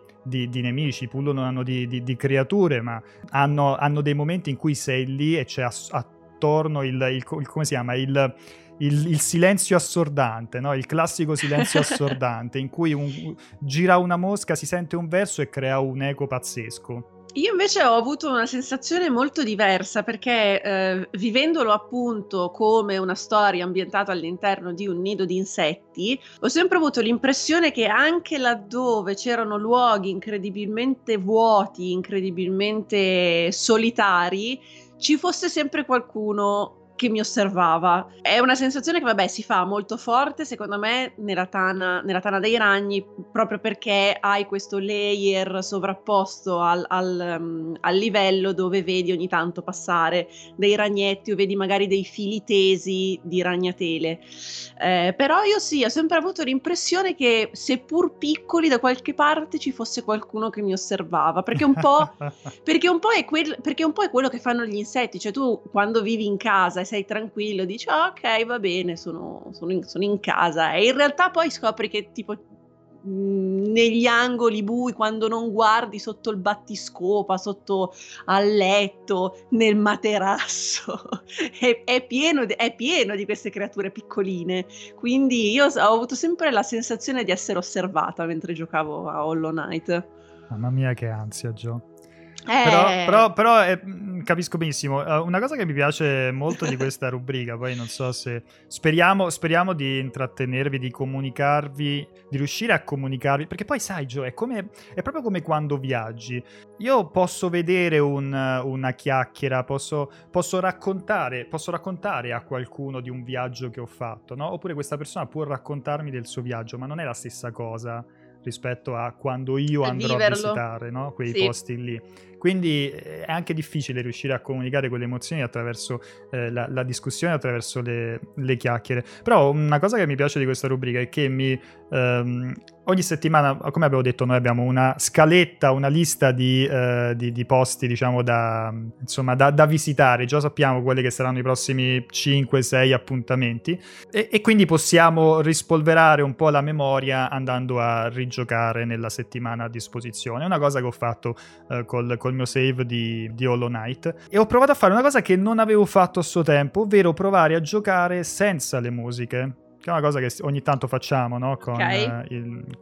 nemici, pullulano di creature, ma hanno dei momenti in cui sei lì e c'è attorno il come si chiama, il silenzio assordante, no? Il classico silenzio assordante in cui gira una mosca, si sente un verso e crea un eco pazzesco. Io invece ho avuto una sensazione molto diversa, perché vivendolo appunto come una storia ambientata all'interno di un nido di insetti, ho sempre avuto l'impressione che anche laddove c'erano luoghi incredibilmente vuoti, incredibilmente solitari, ci fosse sempre qualcuno che mi osservava. È una sensazione che, vabbè, si fa molto forte secondo me nella tana dei ragni, proprio perché hai questo layer sovrapposto al livello, dove vedi ogni tanto passare dei ragnetti o vedi magari dei fili tesi di ragnatele, però io sì, ho sempre avuto l'impressione che, seppur piccoli, da qualche parte ci fosse qualcuno che mi osservava, perché un po' è quello che fanno gli insetti, cioè tu quando vivi in casa sei tranquillo, dici oh, ok, va bene, sono in casa, e in realtà poi scopri che tipo negli angoli bui, quando non guardi, sotto il battiscopa, sotto al letto, nel materasso è pieno di queste creature piccoline, quindi io ho avuto sempre la sensazione di essere osservata mentre giocavo a Hollow Knight. Mamma mia, che ansia, Gio. Però capisco benissimo. Una cosa che mi piace molto di questa rubrica, poi non so se speriamo di intrattenervi, di comunicarvi, di riuscire a comunicarvi, perché poi sai Gio, è proprio come quando viaggi. Io posso vedere una chiacchiera, posso raccontare a qualcuno di un viaggio che ho fatto, no? Oppure questa persona può raccontarmi del suo viaggio, ma non è la stessa cosa rispetto a quando io andrò a visitare, no? Quei posti lì. Quindi è anche difficile riuscire a comunicare quelle emozioni attraverso la discussione, attraverso le chiacchiere. Però una cosa che mi piace di questa rubrica è che ogni settimana, come avevo detto, noi abbiamo una scaletta, una lista di posti, diciamo, da visitare. Già sappiamo quelli che saranno i prossimi 5-6 appuntamenti e quindi possiamo rispolverare un po' la memoria andando a rigiocare nella settimana a disposizione. È una cosa che ho fatto col mio save di Hollow Knight, e ho provato a fare una cosa che non avevo fatto a suo tempo, ovvero provare a giocare senza le musiche. che è una cosa che ogni tanto facciamo, no? Con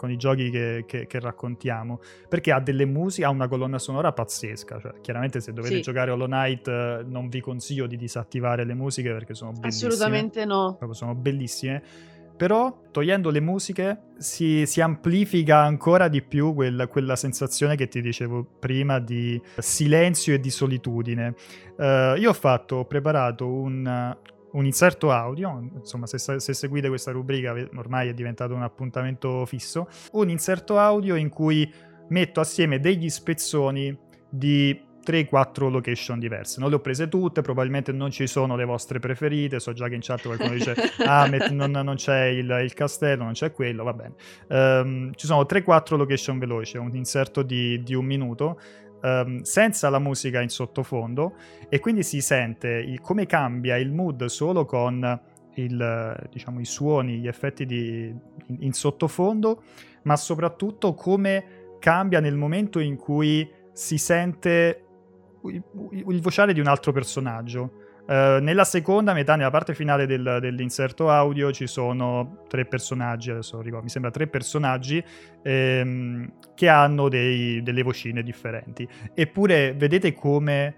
i giochi che raccontiamo, perché ha delle musiche, ha una colonna sonora pazzesca, cioè, chiaramente se dovete giocare Hollow Knight non vi consiglio di disattivare le musiche perché sono bellissime, assolutamente no, sono bellissime, però togliendo le musiche si amplifica ancora di più quella sensazione che ti dicevo prima di silenzio e di solitudine. Io ho preparato un inserto audio, insomma se seguite questa rubrica ormai è diventato un appuntamento fisso, un inserto audio in cui metto assieme degli spezzoni di 3-4 location diverse, non le ho prese tutte, probabilmente non ci sono le vostre preferite, so già che in chat qualcuno dice non c'è il castello, non c'è quello, va bene, ci sono 3-4 location veloci, un inserto di un minuto, senza la musica in sottofondo, e quindi si sente come cambia il mood solo con i suoni, gli effetti in sottofondo, ma soprattutto come cambia nel momento in cui si sente il vociare di un altro personaggio. Nella seconda metà, nella parte finale dell'inserto audio, ci sono 3 personaggi, adesso ricordo, mi sembra 3 personaggi che hanno delle vocine differenti, eppure vedete come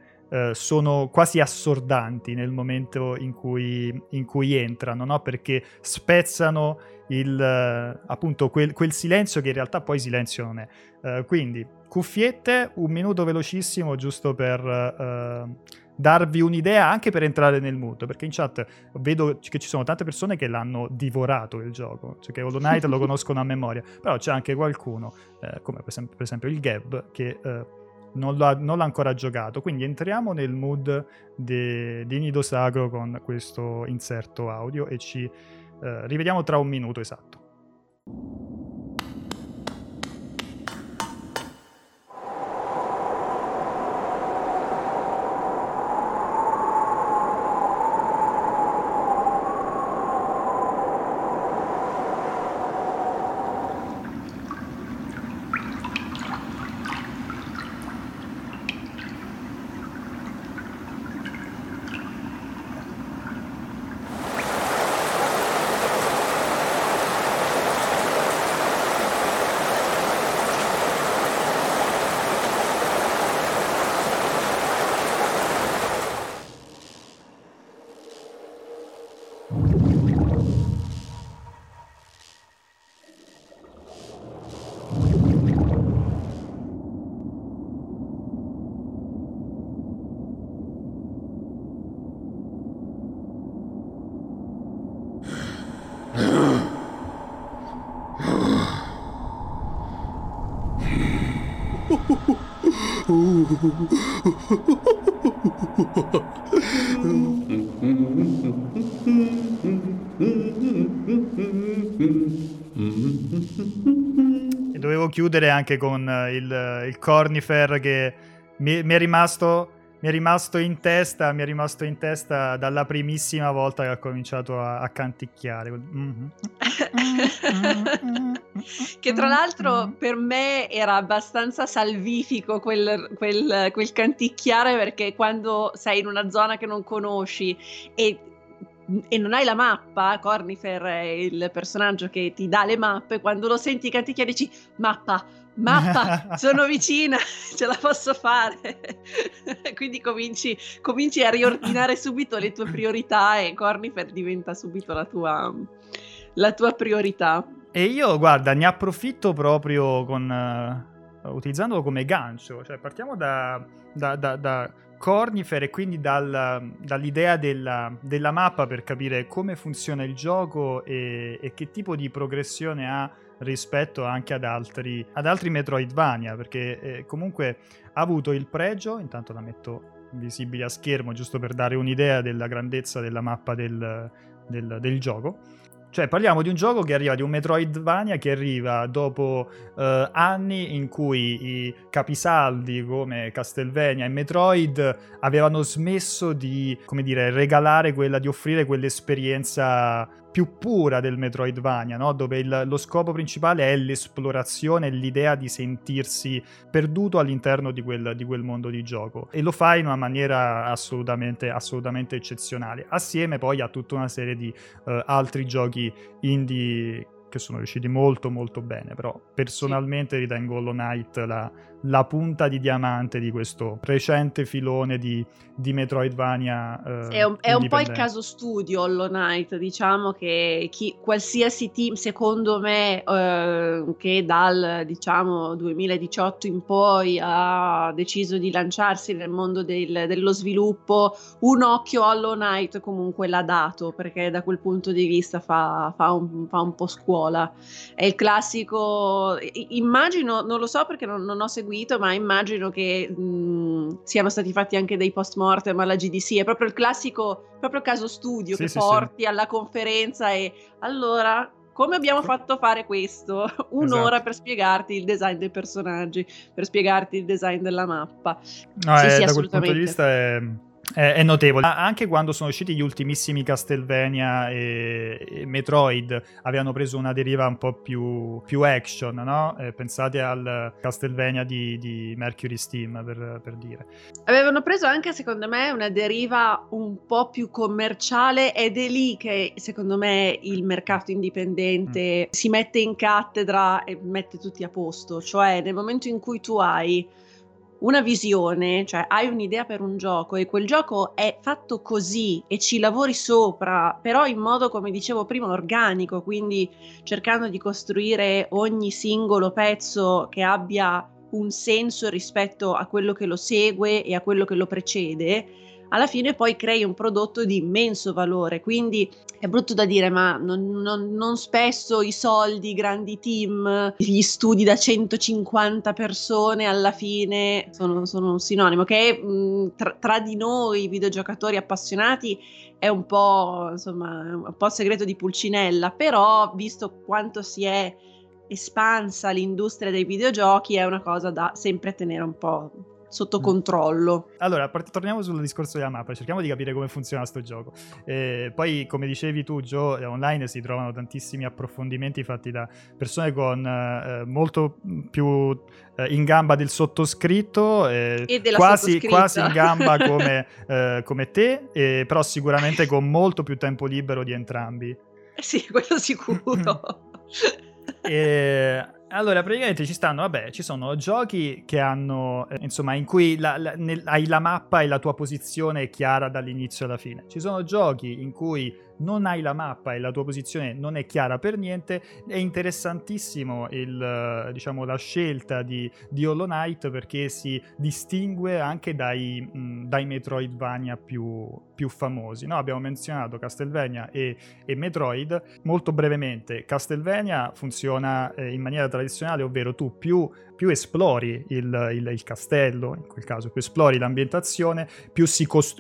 sono quasi assordanti nel momento in cui entrano, no? Perché spezzano appunto quel silenzio che in realtà poi silenzio non è. Quindi cuffiette, un minuto velocissimo giusto per darvi un'idea, anche per entrare nel mood, perché in chat vedo che ci sono tante persone che l'hanno divorato il gioco, cioè che Hollow Knight lo conoscono a memoria, però c'è anche qualcuno come per esempio il Gab che non l'ha ancora giocato. Quindi entriamo nel mood di Nido Sacro con questo inserto audio e ci rivediamo tra un minuto esatto. E dovevo chiudere anche con il Cornifer che mi è rimasto in testa dalla primissima volta che ho cominciato a canticchiare. Mm-hmm. Che tra l'altro per me era abbastanza salvifico quel canticchiare, perché quando sei in una zona che non conosci e non hai la mappa, Cornifer è il personaggio che ti dà le mappe, quando lo senti canticchiare dici mappa, sono vicina, ce la posso fare. Quindi cominci a riordinare subito le tue priorità e Cornifer diventa subito la tua priorità. E io, guarda, ne approfitto proprio utilizzandolo come gancio, cioè partiamo da Cornifer e quindi dall'idea della mappa per capire come funziona il gioco e che tipo di progressione ha rispetto anche ad altri Metroidvania, perché comunque ha avuto il pregio, intanto la metto visibile a schermo giusto per dare un'idea della grandezza della mappa del gioco. Cioè parliamo di un gioco che arriva, di un Metroidvania che arriva dopo anni in cui i capisaldi come Castlevania e Metroid avevano smesso di regalare di offrire quell'esperienza più pura del Metroidvania, no? Dove lo scopo principale è l'esplorazione e l'idea di sentirsi perduto all'interno di quel mondo di gioco, e lo fa in una maniera assolutamente eccezionale, assieme poi a tutta una serie di altri giochi indie che sono riusciti molto molto bene. Però personalmente ritengo Hollow Knight la punta di diamante di questo recente filone di Metroidvania. È un po' il caso studio Hollow Knight, diciamo che qualsiasi team, secondo me, che dal 2018 in poi ha deciso di lanciarsi nel mondo dello sviluppo, un occhio Hollow Knight comunque l'ha dato, perché da quel punto di vista fa un po' scuola. È il classico, immagino, non lo so perché non ho seguito, ma immagino che siano stati fatti anche dei post mortem alla GDC. È proprio il classico, proprio caso studio, porti alla conferenza e allora come abbiamo fatto fare questo? Un'ora per spiegarti il design dei personaggi, per spiegarti il design della mappa. No, sì, da quel punto di vista è notevole. Anche quando sono usciti gli ultimissimi Castlevania e Metroid, avevano preso una deriva un po' più action, no? Pensate al Castlevania di Mercury Steam, per dire. Avevano preso anche, secondo me, una deriva un po' più commerciale, ed è lì che, secondo me, il mercato indipendente si mette in cattedra e mette tutti a posto. Cioè, nel momento in cui tu hai una visione, cioè hai un'idea per un gioco e quel gioco è fatto così e ci lavori sopra, però in modo, come dicevo prima, organico, quindi cercando di costruire ogni singolo pezzo che abbia un senso rispetto a quello che lo segue e a quello che lo precede, alla fine poi crei un prodotto di immenso valore. Quindi è brutto da dire, ma non spesso i soldi, i grandi team, gli studi da 150 persone alla fine sono un sinonimo, che tra di noi videogiocatori appassionati è un po', insomma, un po' il segreto di Pulcinella, però visto quanto si è espansa l'industria dei videogiochi è una cosa da sempre tenere un po' sotto controllo. Allora, torniamo sul discorso della mappa, cerchiamo di capire come funziona sto gioco. Poi, come dicevi tu, Gio, online si trovano tantissimi approfondimenti fatti da persone con molto più in gamba del sottoscritto, e della quasi in gamba come te, però sicuramente con molto più tempo libero di entrambi. Sì, quello sicuro. Allora, praticamente ci sono giochi che hanno, in cui hai la mappa e la tua posizione è chiara dall'inizio alla fine. Ci sono giochi in cui non hai la mappa e la tua posizione non è chiara per niente. È interessantissimo la scelta di Hollow Knight, perché si distingue anche dai Metroidvania più famosi, no? Abbiamo menzionato Castlevania e Metroid. Molto brevemente, Castlevania funziona in maniera tradizionale, ovvero tu più esplori il castello, in quel caso più esplori l'ambientazione, più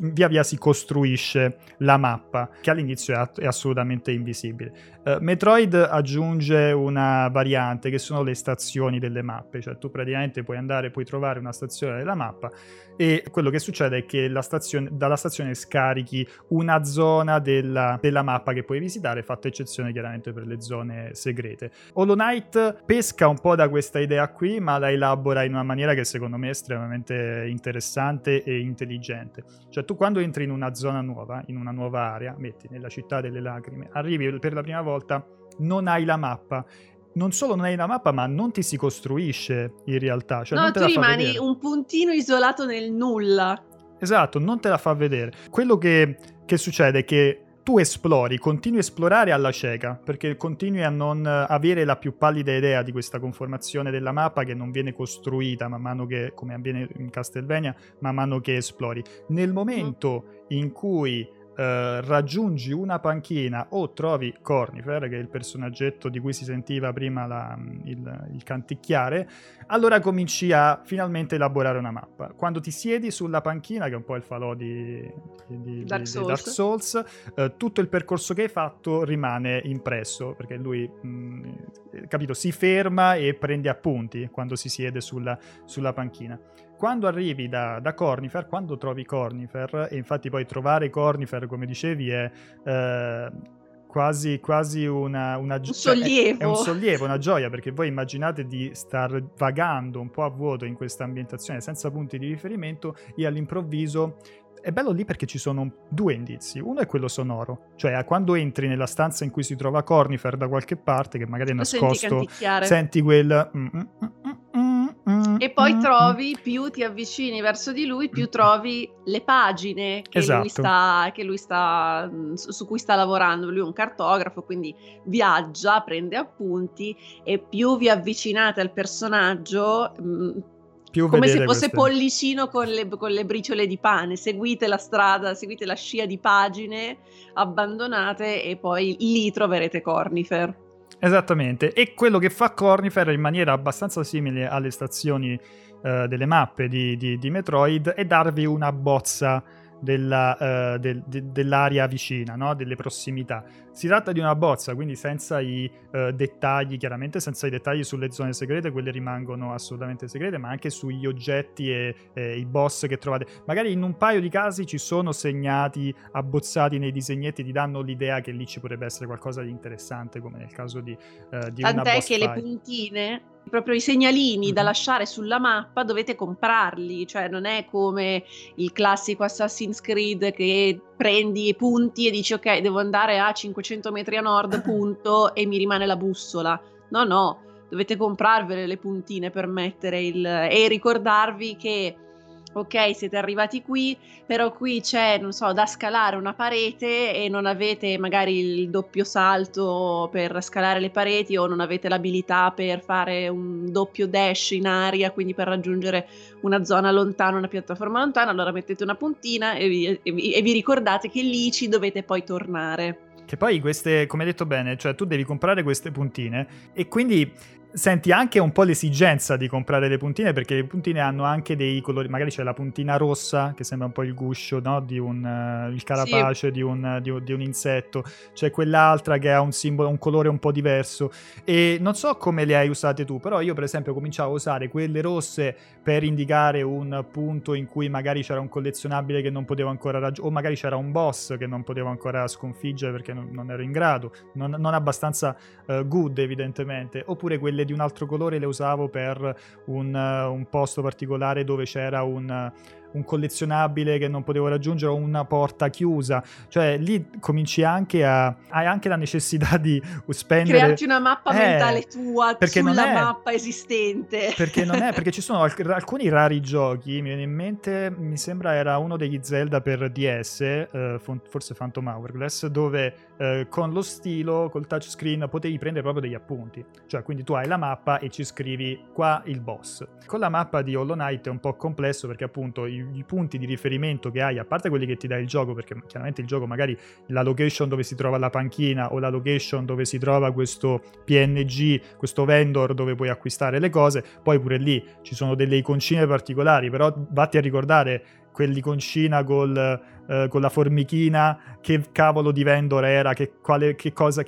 via via si costruisce la mappa, che all'inizio è assolutamente invisibile. Metroid aggiunge una variante che sono le stazioni delle mappe, cioè tu praticamente puoi trovare una stazione della mappa e quello che succede è che dalla stazione scarichi una zona della mappa che puoi visitare, fatta eccezione chiaramente per le zone segrete. Hollow Knight pesca un po' da questa idea qui, ma la elabora in una maniera che secondo me è estremamente interessante e intelligente. Cioè tu, quando entri in una zona nuova, in una nuova area, metti nella città delle lacrime, arrivi per la prima volta, non hai la mappa. Non solo non hai la mappa, ma non ti si costruisce in realtà. Cioè, no, tu rimani un puntino isolato nel nulla. Esatto, non te la fa vedere. Quello che succede è che tu continui a esplorare alla cieca, perché continui a non avere la più pallida idea di questa conformazione della mappa, che non viene costruita man mano che, come avviene in Castlevania, man mano che esplori. Nel momento in cui raggiungi una panchina o trovi Cornifer, che è il personaggetto di cui si sentiva prima il canticchiare, allora cominci a finalmente elaborare una mappa. Quando ti siedi sulla panchina, che è un po' il falò di Dark Souls, tutto il percorso che hai fatto rimane impresso, perché lui si ferma e prende appunti quando si siede sulla panchina. Quando arrivi da Cornifer, quando trovi Cornifer, e infatti poi trovare Cornifer, come dicevi, è quasi una sollievo. È un sollievo, una gioia, perché voi immaginate di star vagando un po' a vuoto in questa ambientazione senza punti di riferimento e all'improvviso è bello lì perché ci sono due indizi. Uno è quello sonoro, cioè quando entri nella stanza in cui si trova Cornifer da qualche parte che magari è nascosto, senti quel e poi trovi, più ti avvicini verso di lui, più trovi le pagine che, esatto, lui sta su cui sta lavorando. Lui è un cartografo, quindi viaggia, prende appunti, e più vi avvicinate al personaggio, come se fosse Pollicino con le briciole di pane, seguite la strada, seguite la scia di pagine abbandonate e poi lì troverete Cornifer. Esattamente, e quello che fa Cornifer in maniera abbastanza simile alle stazioni delle mappe di Metroid è darvi una bozza dell'area vicina, no? Delle prossimità. Si tratta di una bozza, quindi senza i dettagli, chiaramente senza i dettagli sulle zone segrete, quelle rimangono assolutamente segrete, ma anche sugli oggetti e i boss che trovate. Magari in un paio di casi ci sono segnati, abbozzati nei disegnetti, ti danno l'idea che lì ci potrebbe essere qualcosa di interessante, come nel caso di una boss fight. Tant'è che le puntine, proprio i segnalini da lasciare sulla mappa, dovete comprarli, cioè non è come il classico Assassin's Creed che prendi i punti e dici ok, devo andare a 500 metri a nord, punto, e mi rimane la bussola. No, dovete comprarvele le puntine per mettere e ricordarvi che ok, siete arrivati qui, però qui c'è, non so, da scalare una parete e non avete magari il doppio salto per scalare le pareti, o non avete l'abilità per fare un doppio dash in aria, quindi per raggiungere una zona lontana, una piattaforma lontana, allora mettete una puntina e vi ricordate che lì ci dovete poi tornare. Che poi queste, come hai detto bene, cioè tu devi comprare queste puntine e quindi senti anche un po' l'esigenza di comprare le puntine, perché le puntine hanno anche dei colori, magari c'è la puntina rossa che sembra un po' il guscio, no? Di il carapace, sì, di un insetto, c'è quell'altra che ha un simbolo, un colore un po' diverso, e non so come le hai usate tu, però io per esempio cominciavo a usare quelle rosse per indicare un punto in cui magari c'era un collezionabile che non potevo ancora raggiungere, o magari c'era un boss che non potevo ancora sconfiggere perché non ero in grado, non abbastanza good evidentemente, oppure quelle di un altro colore le usavo per un posto particolare dove c'era un collezionabile che non potevo raggiungere, o una porta chiusa. Cioè lì cominci anche hai anche la necessità di spendere, crearti una mappa mentale tua sulla mappa esistente, perché ci sono alcuni rari giochi. Mi viene in mente, mi sembra era uno degli Zelda per DS, forse Phantom Hourglass, dove con lo stilo, col touchscreen potevi prendere proprio degli appunti, cioè quindi tu hai la mappa e ci scrivi qua il boss. Con la mappa di Hollow Knight è un po' complesso, perché appunto i punti di riferimento che hai, a parte quelli che ti dà il gioco, perché chiaramente il gioco magari la location dove si trova la panchina, o la location dove si trova questo PNG, questo vendor dove puoi acquistare le cose, poi pure lì ci sono delle iconcine particolari, però vatti a ricordare quell'iconcina con la formichina, che cavolo di vendor era, che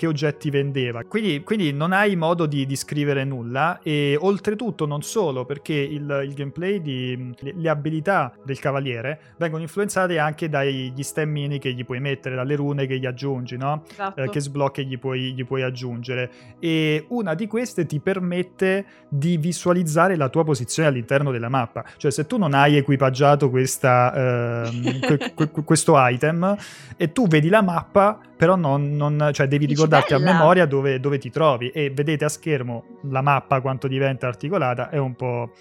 oggetti vendeva. Quindi non hai modo di scrivere nulla, e oltretutto non solo, perché il gameplay, le abilità del cavaliere vengono influenzate anche dagli stemmini che gli puoi mettere, dalle rune che gli aggiungi, no? Esatto. Che sblocchi gli puoi aggiungere, e una di queste ti permette di visualizzare la tua posizione all'interno della mappa. Cioè se tu non hai equipaggiato questo item, e tu vedi la mappa, però cioè devi ricordarti a memoria dove ti trovi, e vedete a schermo la mappa quanto diventa articolata, è un po'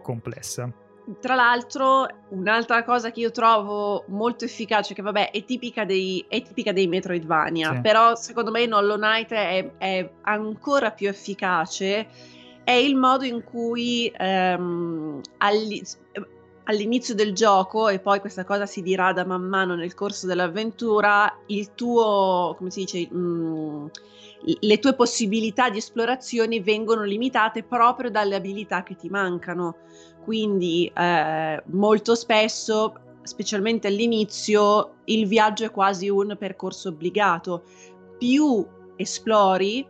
complessa. Tra l'altro un'altra cosa che io trovo molto efficace, che vabbè è tipica dei Metroidvania, sì, però secondo me in Hollow Knight è ancora più efficace, è il modo in cui all'inizio del gioco, e poi questa cosa si dirada man mano nel corso dell'avventura, il tuo, come si dice, le tue possibilità di esplorazione vengono limitate proprio dalle abilità che ti mancano. Quindi molto spesso, specialmente all'inizio, il viaggio è quasi un percorso obbligato. Più esplori,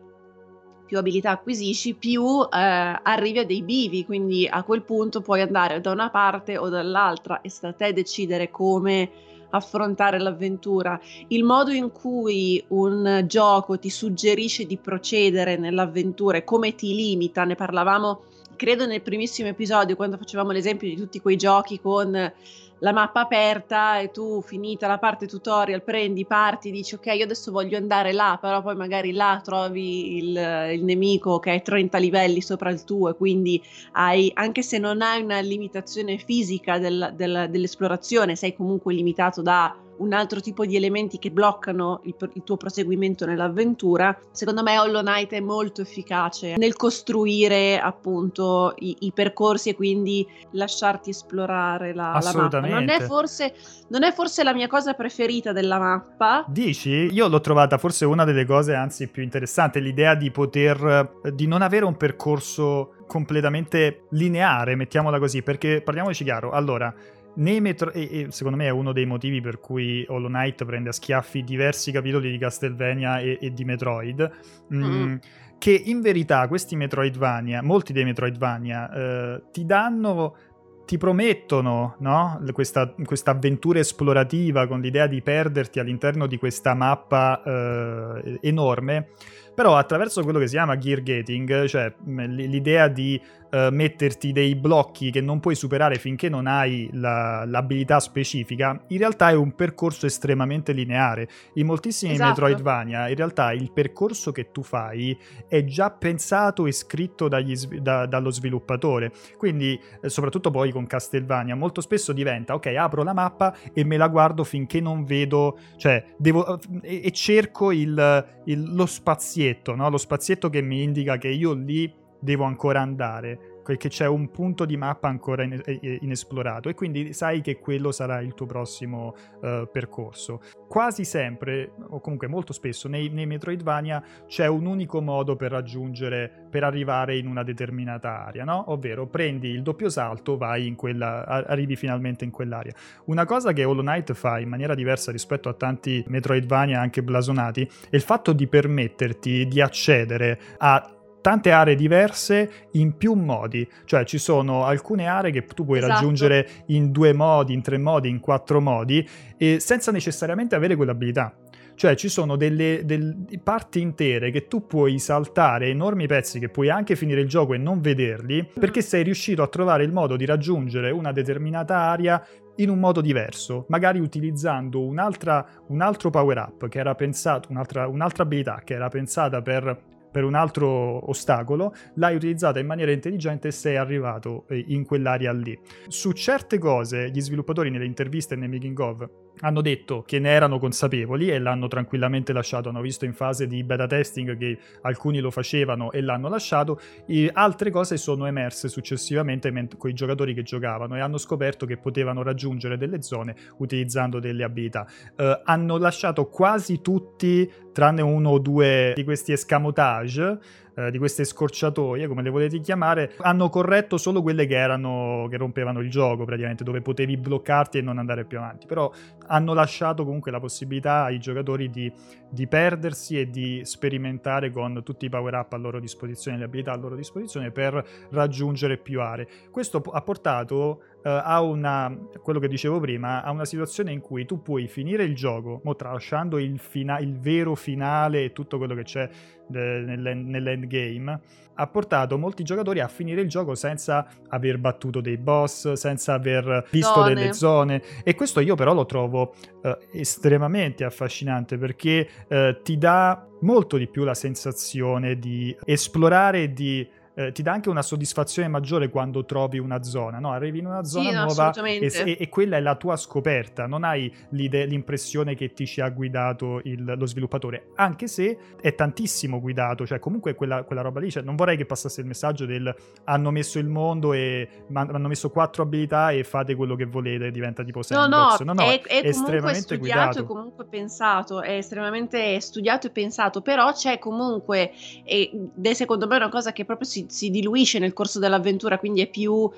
più abilità acquisisci, più arrivi a dei bivi, quindi a quel punto puoi andare da una parte o dall'altra e sta a te decidere come affrontare l'avventura. Il modo in cui un gioco ti suggerisce di procedere nell'avventura e come ti limita, ne parlavamo credo nel primissimo episodio quando facevamo l'esempio di tutti quei giochi con la mappa aperta e tu, finita la parte tutorial, prendi, parti, dici ok, io adesso voglio andare là, però poi magari là trovi il nemico che è 30 livelli sopra il tuo, e quindi hai, anche se non hai una limitazione fisica dell'esplorazione, sei comunque limitato da un altro tipo di elementi che bloccano il tuo proseguimento nell'avventura. Secondo me Hollow Knight è molto efficace nel costruire appunto i percorsi e quindi lasciarti esplorare la mappa. Non è forse la mia cosa preferita della mappa. Dici? Io l'ho trovata forse una delle cose anzi più interessante, l'idea di non avere un percorso completamente lineare, mettiamola così, perché parliamoci chiaro, allora e secondo me è uno dei motivi per cui Hollow Knight prende a schiaffi diversi capitoli di Castlevania e di Metroid, che in verità questi Metroidvania, molti dei Metroidvania ti promettono, no? questa avventura esplorativa con l'idea di perderti all'interno di questa mappa enorme, però attraverso quello che si chiama gear gating, cioè l'idea di metterti dei blocchi che non puoi superare finché non hai l'abilità specifica, in realtà è un percorso estremamente lineare. In moltissimi Metroidvania, in realtà, il percorso che tu fai è già pensato e scritto dallo sviluppatore, quindi soprattutto poi con Castlevania molto spesso diventa, ok, apro la mappa e me la guardo finché non vedo, cioè cerco lo spazietto, no? Lo spazietto che mi indica che io lì devo ancora andare, perché c'è un punto di mappa ancora inesplorato, e quindi sai che quello sarà il tuo prossimo percorso. Quasi sempre, o comunque molto spesso, nei Metroidvania c'è un unico modo per arrivare in una determinata area, no? Ovvero prendi il doppio salto, arrivi finalmente in quell'area. Una cosa che Hollow Knight fa in maniera diversa rispetto a tanti Metroidvania anche blasonati è il fatto di permetterti di accedere a tante aree diverse in più modi, cioè ci sono alcune aree che tu puoi raggiungere in 2 modi, in 3 modi, in 4 modi, e senza necessariamente avere quell'abilità. Cioè ci sono delle parti intere che tu puoi saltare, enormi pezzi che puoi anche finire il gioco e non vederli, perché sei riuscito a trovare il modo di raggiungere una determinata area in un modo diverso, magari utilizzando un altro power-up che era pensato, un'altra abilità che era pensata per un altro ostacolo, l'hai utilizzata in maniera intelligente e sei arrivato in quell'area lì. Su certe cose gli sviluppatori nelle interviste e nei making of hanno detto che ne erano consapevoli e l'hanno tranquillamente lasciato, hanno visto in fase di beta testing che alcuni lo facevano e l'hanno lasciato, e altre cose sono emerse successivamente con i giocatori che giocavano e hanno scoperto che potevano raggiungere delle zone utilizzando delle abilità. Hanno lasciato quasi tutti, tranne 1 o 2 di questi escamotage, di queste scorciatoie, come le volete chiamare, hanno corretto solo quelle che rompevano il gioco praticamente, dove potevi bloccarti e non andare più avanti, però hanno lasciato comunque la possibilità ai giocatori di perdersi e di sperimentare con tutti i power up a loro disposizione, le abilità a loro disposizione per raggiungere più aree. Questo ha portato quello che dicevo prima, a una situazione in cui tu puoi finire il gioco, tralasciando il vero finale e tutto quello che c'è nell'endgame, ha portato molti giocatori a finire il gioco senza aver battuto dei boss, senza aver visto delle zone, e questo io però lo trovo estremamente affascinante, perché ti dà molto di più la sensazione di esplorare e di ti dà anche una soddisfazione maggiore quando trovi una zona, no? Arrivi in una zona nuova e quella è la tua scoperta, non hai l'impressione che ti ci ha guidato lo sviluppatore, anche se è tantissimo guidato, cioè comunque quella roba lì, cioè non vorrei che passasse il messaggio hanno messo il mondo e hanno messo 4 abilità e fate quello che volete, diventa tipo sandbox. No, è estremamente guidato, è comunque pensato, è estremamente studiato e pensato, però c'è comunque, secondo me è una cosa che proprio si si diluisce nel corso dell'avventura, quindi è più,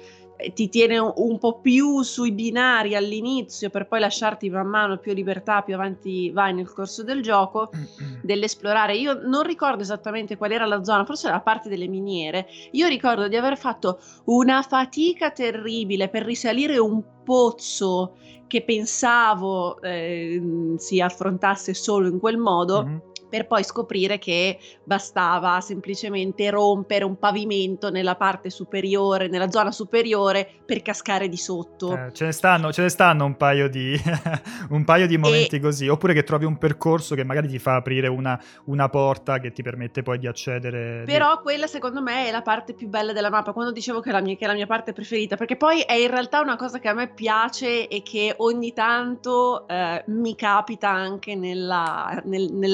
ti tiene un po' più sui binari all'inizio per poi lasciarti man mano più libertà più avanti vai nel corso del gioco dell'esplorare. Io non ricordo esattamente qual era la zona, forse la parte delle miniere. Io ricordo di aver fatto una fatica terribile per risalire un pozzo che pensavo si affrontasse solo in quel modo, per poi scoprire che bastava semplicemente rompere un pavimento nella parte superiore, nella zona superiore, per cascare di sotto. Ce ne stanno un paio di momenti così, oppure che trovi un percorso che magari ti fa aprire una porta che ti permette poi di accedere. Però quella secondo me è la parte più bella della mappa, quando dicevo che è la mia parte preferita, perché poi è in realtà una cosa che a me piace e che ogni tanto mi capita anche nella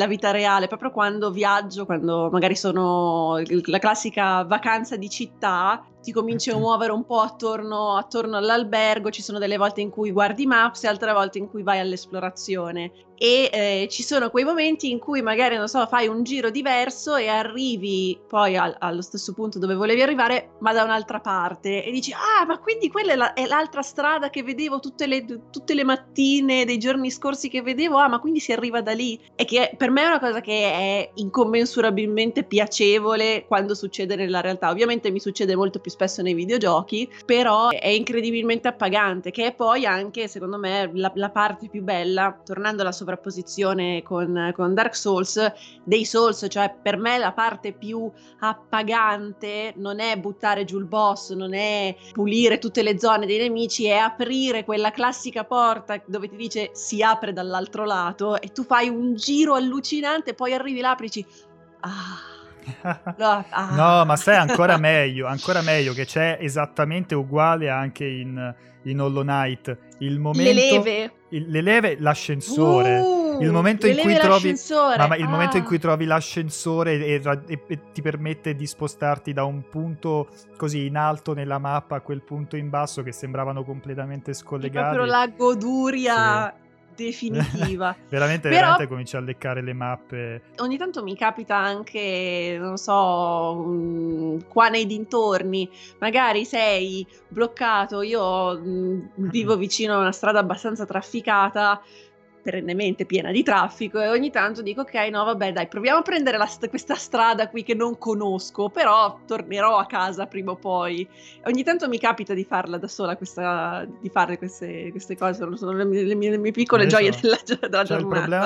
vita reale, proprio quando viaggio, quando magari sono la classica vacanza di città, ti cominci a muovere un po' attorno all'albergo. Ci sono delle volte in cui guardi Maps e altre volte in cui vai all'esplorazione e ci sono quei momenti in cui magari, non so, fai un giro diverso e arrivi poi allo stesso punto dove volevi arrivare, ma da un'altra parte, e dici ma quindi quella è l'altra strada che vedevo tutte le mattine dei giorni scorsi che vedevo, ma quindi si arriva da lì. E che per me è una cosa che è incommensurabilmente piacevole quando succede nella realtà. Ovviamente mi succede molto più spesso nei videogiochi, però è incredibilmente appagante, che è poi anche secondo me la parte più bella, tornando alla sovrapposizione con Dark Souls, dei Souls. Cioè per me la parte più appagante non è buttare giù il boss, non è pulire tutte le zone dei nemici, è aprire quella classica porta dove ti dice si apre dall'altro lato e tu fai un giro allucinante, poi arrivi là, apri, No, ma sai, ancora meglio che c'è esattamente uguale anche in Hollow Knight, il momento, le leve, l'ascensore, il momento in cui trovi il momento in cui trovi l'ascensore e ti permette di spostarti da un punto così in alto nella mappa a quel punto in basso, che sembravano completamente scollegati, proprio la goduria definitiva. veramente comincio a leccare le mappe. Ogni tanto mi capita anche, non so, qua nei dintorni, magari sei bloccato. Io vivo vicino a una strada abbastanza trafficata, perennemente piena di traffico, e ogni tanto dico ok, no vabbè dai, proviamo a prendere questa strada qui che non conosco, però tornerò a casa prima o poi. Ogni tanto mi capita di farla da sola, di fare queste cose, sono le mie piccole gioie della giornata.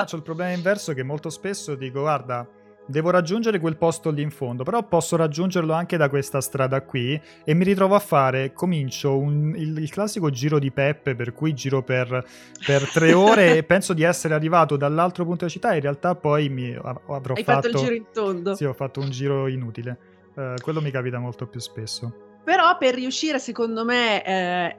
C'è il problema inverso, che molto spesso dico guarda, devo raggiungere quel posto lì in fondo, però posso raggiungerlo anche da questa strada qui, e mi ritrovo a fare, comincio il classico giro di Peppe, per cui giro per 3 ore e penso di essere arrivato dall'altro punto della città, in realtà poi avrò fatto il giro in tondo. Sì, ho fatto un giro inutile. Quello mi capita molto più spesso. Però per riuscire, secondo me,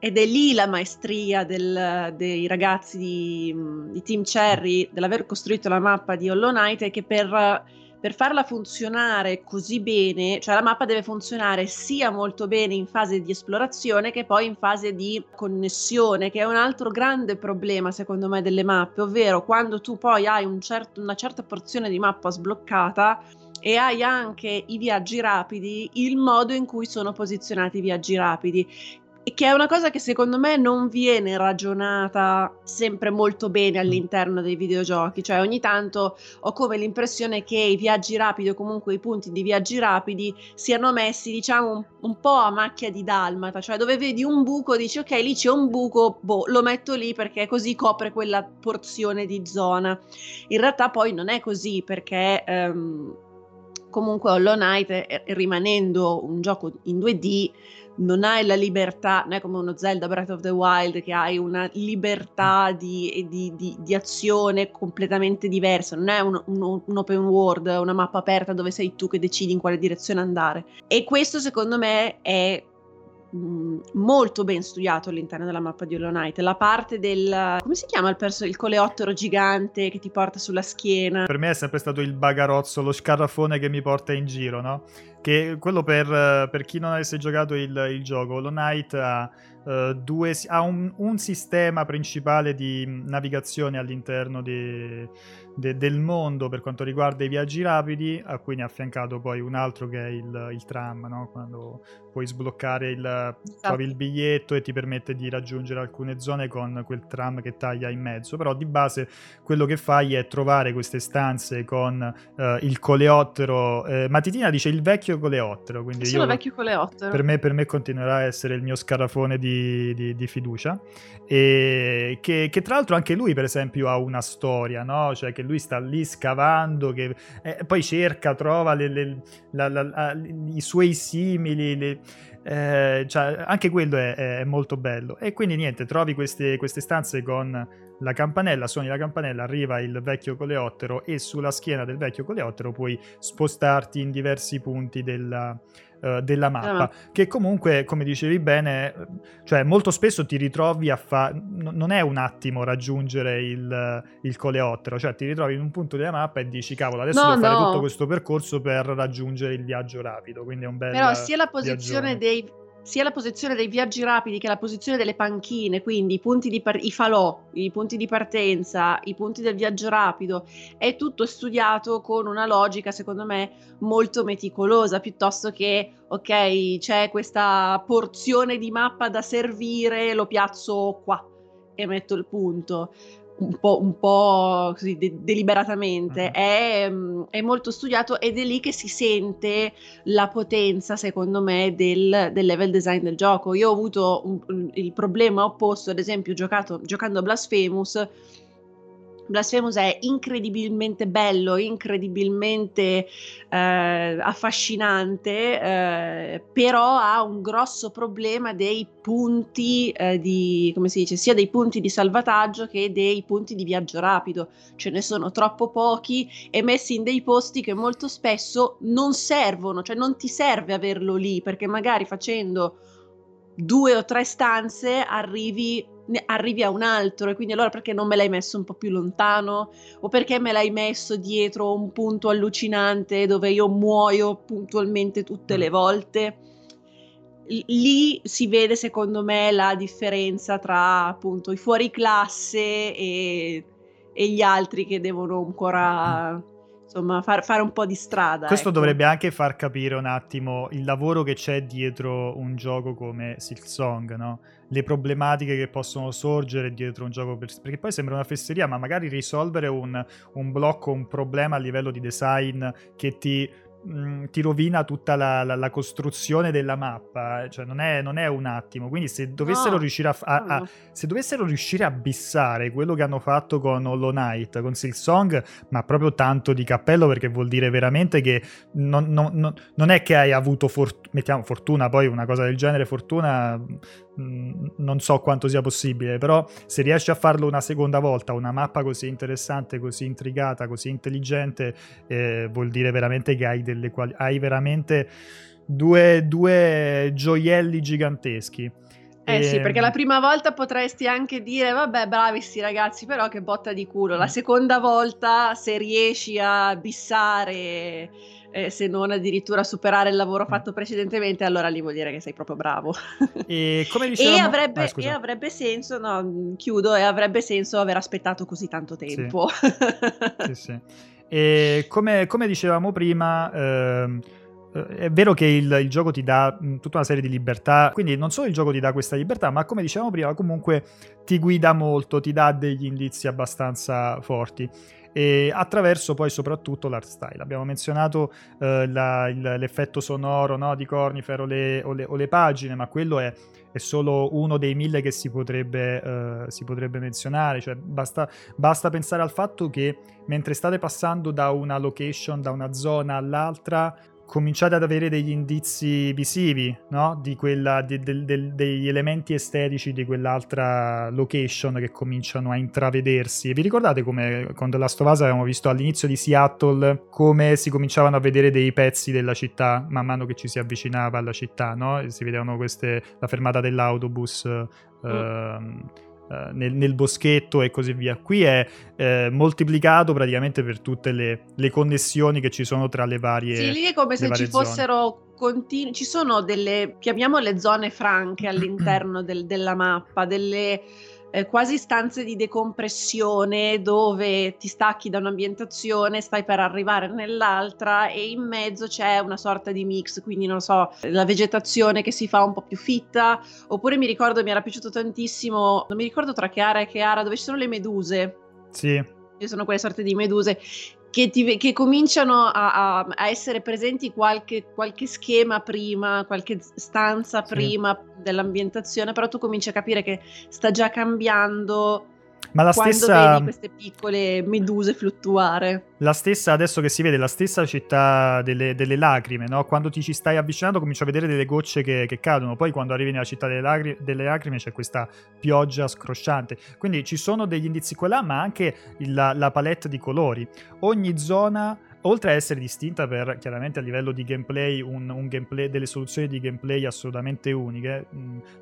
ed è lì la maestria dei ragazzi di Team Cherry, dell'aver costruito la mappa di Hollow Knight, è che per farla funzionare così bene, cioè la mappa deve funzionare sia molto bene in fase di esplorazione che poi in fase di connessione, che è un altro grande problema secondo me delle mappe, ovvero quando tu poi hai una certa porzione di mappa sbloccata e hai anche i viaggi rapidi, il modo in cui sono posizionati i viaggi rapidi, che è una cosa che secondo me non viene ragionata sempre molto bene all'interno dei videogiochi. Cioè ogni tanto ho come l'impressione che i viaggi rapidi, o comunque i punti di viaggi rapidi, siano messi diciamo un po' a macchia di dalmata, cioè dove vedi un buco dici ok, lì c'è un buco, lo metto lì perché così copre quella porzione di zona. In realtà poi non è così, perché comunque Hollow Knight, rimanendo un gioco in 2D, non hai la libertà, non è come uno Zelda Breath of the Wild che hai una libertà di azione completamente diversa, non è un open world, una mappa aperta dove sei tu che decidi in quale direzione andare. E questo secondo me è molto ben studiato all'interno della mappa di Hollow Knight. La parte del, come si chiama il coleottero gigante che ti porta sulla schiena, per me è sempre stato il bagarozzo, lo scarafone che mi porta in giro, no? Che quello per chi non avesse giocato il gioco, Hollow Knight ha un sistema principale di navigazione all'interno del mondo per quanto riguarda i viaggi rapidi, a cui ne ha affiancato poi un altro che è il tram, no? Quando puoi sbloccare trovi il biglietto e ti permette di raggiungere alcune zone con quel tram che taglia in mezzo. Però di base quello che fai è trovare queste stanze con il coleottero. Matitina dice il vecchio coleottero, quindi sono vecchio coleottero. Per me continuerà a essere il mio scarafone di fiducia, e che tra l'altro anche lui per esempio ha una storia, no? Cioè che lui sta lì scavando, che poi cerca, trova i suoi simili, cioè anche quello è molto bello. E quindi niente, trovi queste stanze con la campanella, suoni la campanella, arriva il vecchio coleottero e sulla schiena del vecchio coleottero puoi spostarti in diversi punti della mappa, che comunque, come dicevi bene, cioè molto spesso ti ritrovi non è un attimo raggiungere il coleottero, cioè ti ritrovi in un punto della mappa e dici cavolo, adesso devo fare tutto questo percorso per raggiungere il viaggio rapido, quindi è un bel però sia la posizione dei viaggi rapidi che la posizione delle panchine, quindi i falò, i punti di partenza, i punti del viaggio rapido, è tutto studiato con una logica secondo me molto meticolosa, piuttosto che ok, c'è questa porzione di mappa da servire, lo piazzo qua e metto il punto un po' così deliberatamente. Uh-huh. È molto studiato ed è lì che si sente la potenza secondo me del level design del gioco. Io ho avuto il problema opposto, ad esempio giocando a Blasphemous è incredibilmente bello, incredibilmente affascinante, però ha un grosso problema dei punti sia dei punti di salvataggio che dei punti di viaggio rapido. Ce ne sono troppo pochi e messi in dei posti che molto spesso non servono, cioè non ti serve averlo lì, perché magari facendo 2 o 3 stanze arrivi a un altro, e quindi allora perché non me l'hai messo un po' più lontano, o perché me l'hai messo dietro un punto allucinante dove io muoio puntualmente tutte le volte. Lì si vede secondo me la differenza tra appunto i fuoriclasse e gli altri che devono ancora insomma fare un po' di strada. Questo dovrebbe anche far capire un attimo il lavoro che c'è dietro un gioco come Silksong, no? Le problematiche che possono sorgere dietro un gioco, perché poi sembra una fesseria, ma magari risolvere un blocco, un problema a livello di design che ti rovina tutta la costruzione della mappa, cioè non è un attimo. Quindi se dovessero riuscire a bissare quello che hanno fatto con Hollow Knight, con Silksong, ma proprio tanto di cappello, perché vuol dire veramente che non è che hai avuto fortuna, poi una cosa del genere fortuna non so quanto sia possibile, però se riesci a farlo una seconda volta, una mappa così interessante, così intrigata, così intelligente, vuol dire veramente che hai veramente due gioielli giganteschi. Sì, perché la prima volta potresti anche dire vabbè, bravi sti ragazzi, però che botta di culo. La seconda volta, se riesci a bissare, se non addirittura superare il lavoro fatto precedentemente, allora lì vuol dire che sei proprio bravo. E come dicevamo... avrebbe senso aver aspettato così tanto tempo. Sì, sì. E come dicevamo prima, è vero che il gioco ti dà tutta una serie di libertà, quindi non solo il gioco ti dà questa libertà, ma come dicevamo prima comunque ti guida molto, ti dà degli indizi abbastanza forti, e attraverso poi soprattutto l'art style. Abbiamo menzionato l'effetto sonoro, no, di Cornifer o le pagine, ma quello è solo uno dei 1000 che si potrebbe menzionare. Cioè basta pensare al fatto che mentre state passando da una location, da una zona all'altra, cominciate ad avere degli indizi visivi, no? Degli elementi estetici di quell'altra location che cominciano a intravedersi. E vi ricordate come con The Last of Us avevamo visto all'inizio di Seattle come si cominciavano a vedere dei pezzi della città man mano che ci si avvicinava alla città, no? E si vedevano la fermata dell'autobus nel boschetto e così via. Qui è moltiplicato praticamente per tutte le connessioni che ci sono tra le varie zone. Sì, lì è come se ci fossero... Ci sono delle, chiamiamole, zone franche all'interno della mappa, delle quasi stanze di decompressione dove ti stacchi da un'ambientazione, stai per arrivare nell'altra e in mezzo c'è una sorta di mix, quindi non so, la vegetazione che si fa un po' più fitta, oppure mi ricordo, mi era piaciuto tantissimo, non mi ricordo tra che area e che area, dove ci sono le meduse. Sì. Ci sono quelle sorte di meduse che cominciano a essere presenti qualche schema prima, qualche stanza prima dell'ambientazione, però tu cominci a capire che sta già cambiando. Ma la quando stessa... vedi queste piccole meduse fluttuare. La stessa, adesso che si vede, la stessa città delle lacrime, no? Quando ti ci stai avvicinando cominci a vedere delle gocce che cadono, poi quando arrivi nella città delle lacrime c'è questa pioggia scrosciante. Quindi ci sono degli indizi qua là, ma anche la palette di colori. Ogni zona, oltre a essere distinta per, chiaramente, a livello di gameplay, un gameplay, delle soluzioni di gameplay assolutamente uniche,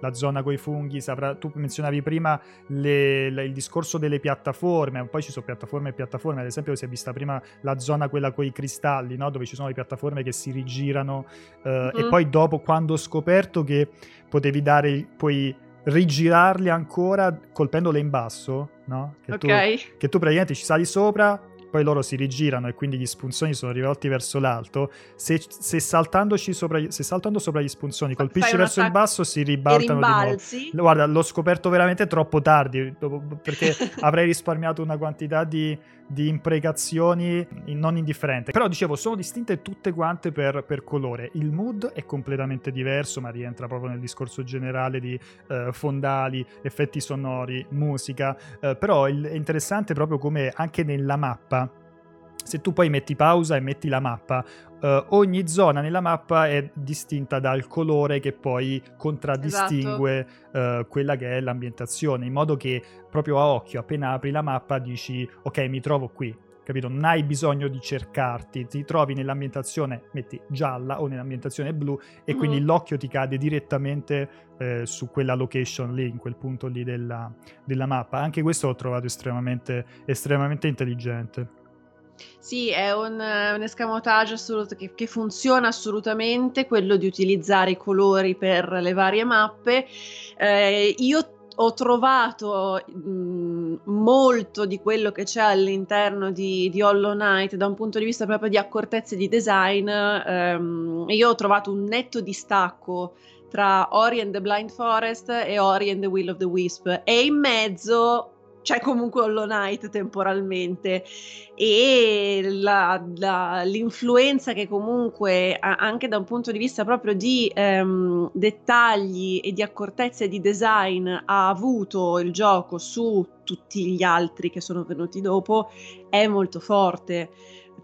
la zona coi funghi, tu menzionavi prima il discorso delle piattaforme, poi ci sono piattaforme e piattaforme, ad esempio si è vista prima la zona quella coi cristalli, no? Dove ci sono le piattaforme che si rigirano, e poi dopo, quando ho scoperto che potevi puoi rigirarli ancora colpendole in basso, no? Che tu praticamente ci sali sopra, poi loro si rigirano e quindi gli spunzoni sono rivolti verso l'alto. Se saltando sopra gli spunzoni colpisci verso il basso, si ribaltano di nuovo. Guarda, l'ho scoperto veramente troppo tardi, perché avrei risparmiato una quantità di imprecazioni non indifferente. Però dicevo, sono distinte tutte quante per colore. Il mood è completamente diverso, ma rientra proprio nel discorso generale di fondali, effetti sonori, musica. Però è interessante proprio come anche nella mappa, se tu poi metti pausa e metti la mappa, ogni zona nella mappa è distinta dal colore che poi contraddistingue, esatto, quella che è l'ambientazione, in modo che proprio a occhio, appena apri la mappa, dici ok, mi trovo qui, capito? Non hai bisogno di cercarti, ti trovi nell'ambientazione, metti gialla, o nell'ambientazione blu, e quindi l'occhio ti cade direttamente su quella location lì, in quel punto lì della mappa. Anche questo l'ho trovato estremamente intelligente. Sì, è un escamotage assoluto che funziona assolutamente, quello di utilizzare i colori per le varie mappe. Io ho trovato molto di quello che c'è all'interno di Hollow Knight da un punto di vista proprio di accortezze di design. Io ho trovato un netto distacco tra Ori and the Blind Forest e Ori and the Will of the Wisp, e in mezzo c'è comunque Hollow Knight temporalmente, e l'influenza che comunque anche da un punto di vista proprio di dettagli e di accortezze di design ha avuto il gioco su tutti gli altri che sono venuti dopo è molto forte.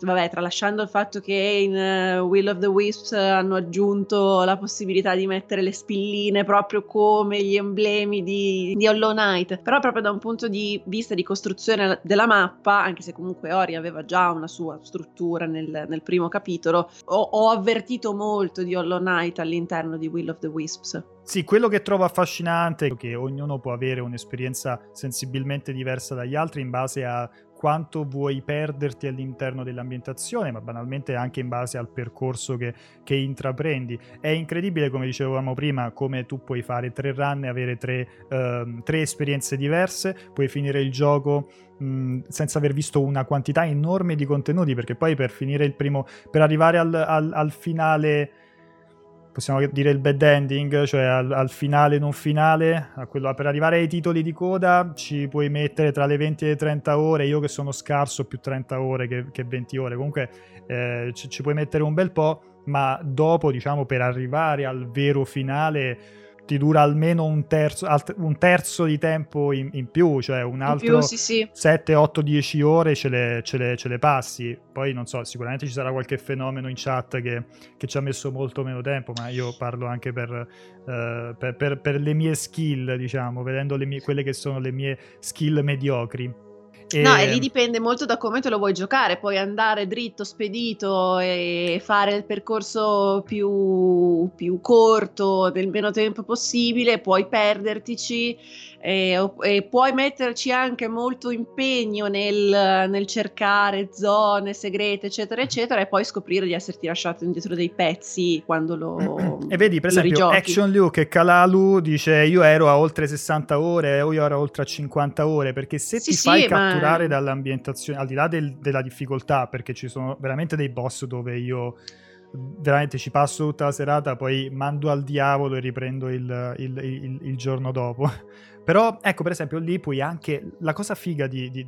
Vabbè, tralasciando il fatto che in Will of the Wisps hanno aggiunto la possibilità di mettere le spilline proprio come gli emblemi di Hollow Knight, però proprio da un punto di vista di costruzione della mappa, anche se comunque Ori aveva già una sua struttura nel primo capitolo, ho avvertito molto di Hollow Knight all'interno di Will of the Wisps. Sì, quello che trovo affascinante è che ognuno può avere un'esperienza sensibilmente diversa dagli altri in base a quanto vuoi perderti all'interno dell'ambientazione, ma banalmente anche in base al percorso che intraprendi. È incredibile, come dicevamo prima, come tu puoi fare 3 run e avere 3 esperienze diverse, puoi finire il gioco senza aver visto una quantità enorme di contenuti, perché poi per finire il primo, per arrivare al finale, possiamo dire il bad ending, cioè al finale non finale, a quello, per arrivare ai titoli di coda ci puoi mettere tra le 20 e le 30 ore, io che sono scarso, più 30 ore che 20 ore, comunque ci puoi mettere un bel po', ma dopo, diciamo, per arrivare al vero finale ti dura almeno un terzo di tempo in più, cioè un altro 7, 8, 10 ore ce le passi. Poi non so, sicuramente ci sarà qualche fenomeno in chat che ci ha messo molto meno tempo, ma io parlo anche per le mie skill, diciamo, vedendo quelle che sono le mie skill mediocri. No, e lì dipende molto da come te lo vuoi giocare. Puoi andare dritto, spedito e fare il percorso più corto, nel meno tempo possibile. Puoi perdertici e puoi metterci anche molto impegno nel cercare zone segrete, eccetera, eccetera, e poi scoprire di esserti lasciato indietro dei pezzi quando lo E vedi, per esempio, rigiochi. Action Luke e Kalalu dice: io ero a oltre 60 ore, o io ero a oltre 50 ore, perché se ti fai catturare dall'ambientazione, al di là della difficoltà, perché ci sono veramente dei boss dove io veramente ci passo tutta la serata, poi mando al diavolo e riprendo il giorno dopo. Però ecco, per esempio, lì puoi anche, la cosa figa di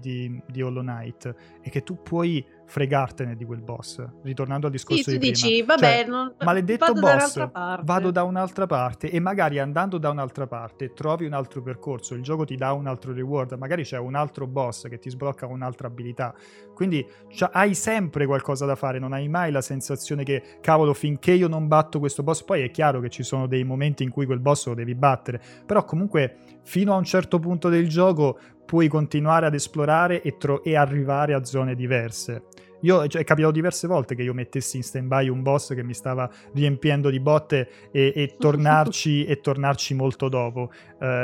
Hollow Knight è che tu puoi fregartene di quel boss, ritornando al discorso di prima. Sì, tu dici, vabbè, cioè, non, maledetto vado boss, vado da un'altra parte, e magari andando da un'altra parte trovi un altro percorso, il gioco ti dà un altro reward, magari c'è un altro boss che ti sblocca un'altra abilità, quindi cioè, hai sempre qualcosa da fare, non hai mai la sensazione che, cavolo, finché io non batto questo boss. Poi è chiaro che ci sono dei momenti in cui quel boss lo devi battere, però comunque fino a un certo punto del gioco puoi continuare ad esplorare e arrivare a zone diverse. Cioè, è capitato diverse volte che io mettessi in stand-by un boss che mi stava riempiendo di botte e tornarci molto dopo.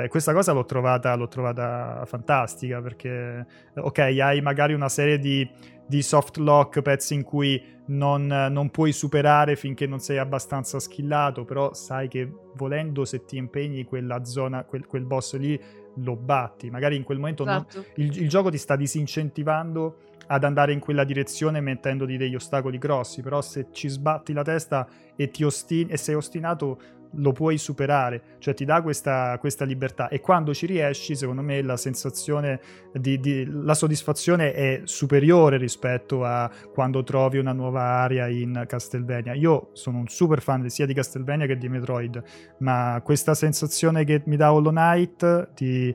Questa cosa l'ho trovata fantastica, perché ok, hai magari una serie di soft lock, pezzi in cui non puoi superare finché non sei abbastanza skillato, però sai che volendo, se ti impegni, quella zona, quel boss lì lo batti. Magari in quel momento esatto. il gioco ti sta disincentivando ad andare in quella direzione mettendoti degli ostacoli grossi, però se ci sbatti la testa e sei ostinato, lo puoi superare, cioè ti dà questa libertà, e quando ci riesci, secondo me la sensazione la soddisfazione è superiore rispetto a quando trovi una nuova area in Castlevania. Io sono un super fan sia di Castlevania che di Metroid, ma questa sensazione che mi dà Hollow Knight di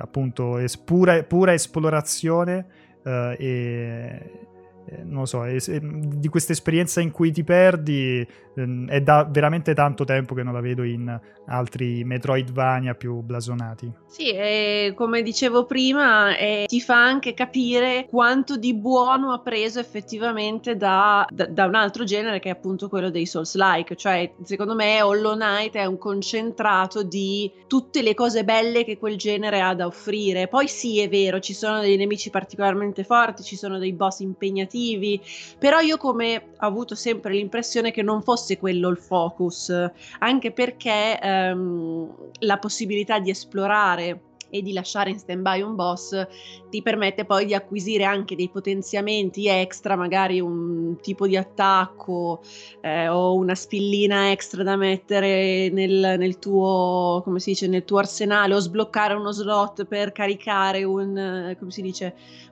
appunto è pura esplorazione, non lo so, di questa esperienza in cui ti perdi, è da veramente tanto tempo che non la vedo in altri Metroidvania più blasonati. Sì, e come dicevo prima, ti fa anche capire quanto di buono ha preso effettivamente da un altro genere, che è appunto quello dei Souls-like. Cioè, secondo me Hollow Knight è un concentrato di tutte le cose belle che quel genere ha da offrire. Poi sì, è vero, ci sono dei nemici particolarmente forti, ci sono dei boss impegnativi, però io ho avuto sempre l'impressione che non fosse quello il focus, anche perché la possibilità di esplorare e di lasciare in stand-by un boss ti permette poi di acquisire anche dei potenziamenti extra, magari un tipo di attacco o una spillina extra da mettere nel tuo, come si dice, nel tuo arsenale, o sbloccare uno slot per caricare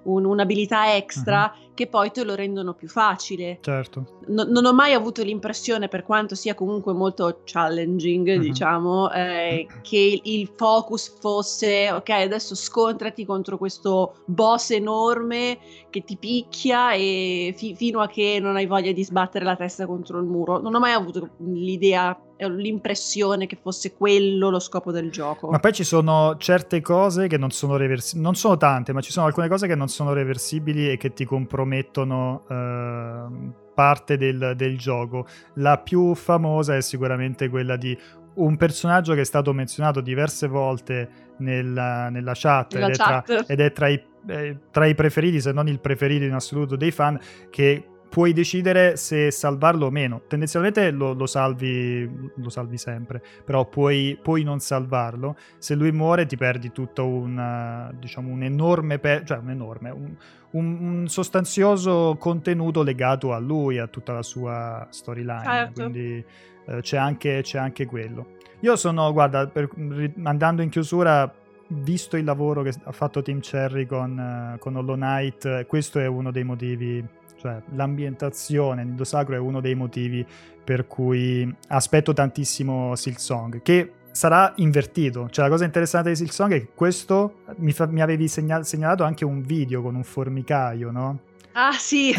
un'abilità extra che poi te lo rendono più facile. Certo. Non ho mai avuto l'impressione, per quanto sia comunque molto challenging, diciamo, che il focus fosse ok, adesso scontrati contro questo boss enorme che ti picchia e fino a che non hai voglia di sbattere la testa contro il muro. Non ho mai avuto l'impressione che fosse quello lo scopo del gioco. Ma poi ci sono certe cose che non sono reversibili, non sono tante, ma ci sono alcune cose che non sono reversibili e che ti compromettono parte del gioco. La più famosa è sicuramente quella di un personaggio che è stato menzionato diverse volte nella chat, ed è tra i preferiti, se non il preferito in assoluto dei fan, che puoi decidere se salvarlo o meno. Tendenzialmente lo salvi sempre, però puoi non salvarlo. Se lui muore ti perdi tutto un sostanzioso contenuto legato a lui, a tutta la sua storyline. Certo. Quindi c'è anche quello. Io sono, guarda, andando in chiusura, visto il lavoro che ha fatto Team Cherry con Hollow Knight, questo è uno dei motivi. Cioè, l'ambientazione, Nido Sacro, è uno dei motivi per cui aspetto tantissimo Silksong, che sarà invertito. Cioè, la cosa interessante di Silksong è che questo mi avevi segnalato anche un video con un formicaio, no? Ah, sì!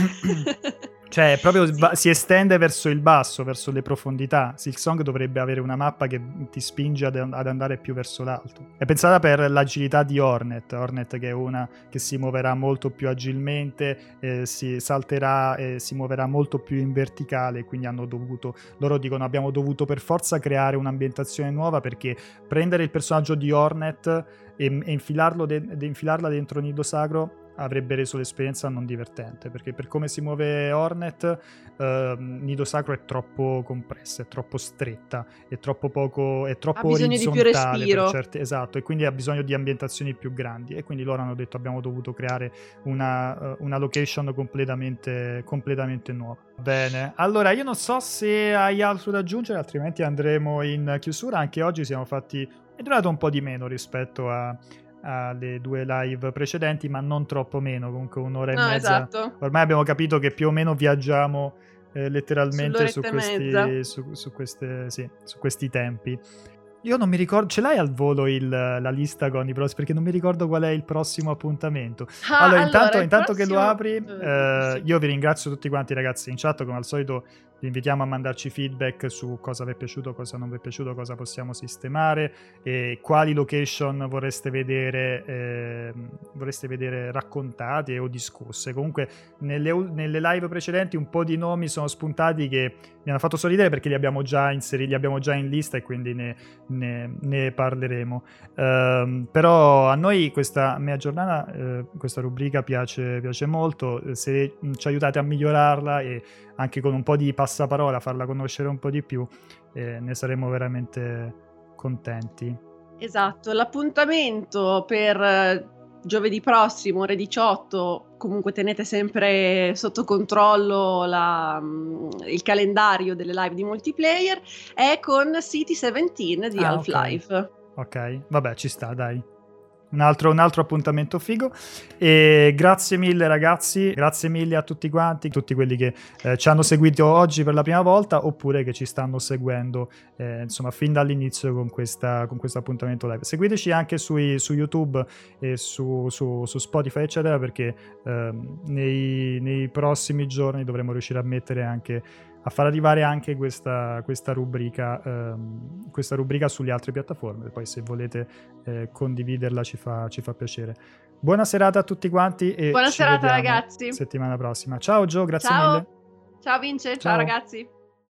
Cioè, proprio si estende verso il basso, verso le profondità. Silksong dovrebbe avere una mappa che ti spinge ad andare più verso l'alto. È pensata per l'agilità di Hornet, che è una che si muoverà molto più agilmente, si salterà e si muoverà molto più in verticale, quindi abbiamo dovuto per forza creare un'ambientazione nuova, perché prendere il personaggio di Hornet e infilarla dentro un nido sacro avrebbe reso l'esperienza non divertente, perché per come si muove Hornet, Nido Sacro è troppo compressa, è troppo stretta, è troppo poco, è troppo orizzontale per certi, esatto, e quindi ha bisogno di ambientazioni più grandi, e quindi loro hanno detto abbiamo dovuto creare una location completamente nuova. Bene, allora io non so se hai altro da aggiungere, altrimenti andremo in chiusura. Anche oggi siamo fatti, è durato un po' di meno rispetto alle due live precedenti, ma non troppo meno, comunque un'ora e mezza. Esatto. Ormai abbiamo capito che più o meno viaggiamo letteralmente su questi tempi. Io non mi ricordo, ce l'hai al volo la lista con i prossimi, perché non mi ricordo qual è il prossimo appuntamento. Allora intanto che lo apri, io vi ringrazio tutti quanti, ragazzi, in chat come al solito. Vi invitiamo a mandarci feedback su cosa vi è piaciuto, cosa non vi è piaciuto, cosa possiamo sistemare e quali location vorreste vedere raccontate o discusse. Comunque nelle live precedenti un po' di nomi sono spuntati che mi hanno fatto sorridere, perché li abbiamo già inseriti, li abbiamo già in lista, e quindi ne parleremo. Però a noi questa mia giornata, questa rubrica piace molto, se ci aiutate a migliorarla e anche con un po' di passaparola farla conoscere un po' di più, ne saremo veramente contenti. Esatto, l'appuntamento per giovedì prossimo ore 18, comunque tenete sempre sotto controllo il calendario delle live di multiplayer, è con City 17 di Half-Life. Okay. Vabbè, ci sta, dai. Un altro appuntamento figo. E grazie mille, ragazzi, grazie mille a tutti quanti, tutti quelli che ci hanno seguito oggi per la prima volta, oppure che ci stanno seguendo insomma fin dall'inizio con questo appuntamento live. Seguiteci anche su YouTube e su Spotify eccetera, perché nei prossimi giorni dovremo riuscire a mettere anche a far arrivare anche questa rubrica sulle altre piattaforme. Poi se volete condividerla ci fa piacere. Buona serata a tutti quanti e buona serata, ragazzi, settimana prossima. Ciao Gio, grazie mille. Ciao Vince, ciao ragazzi.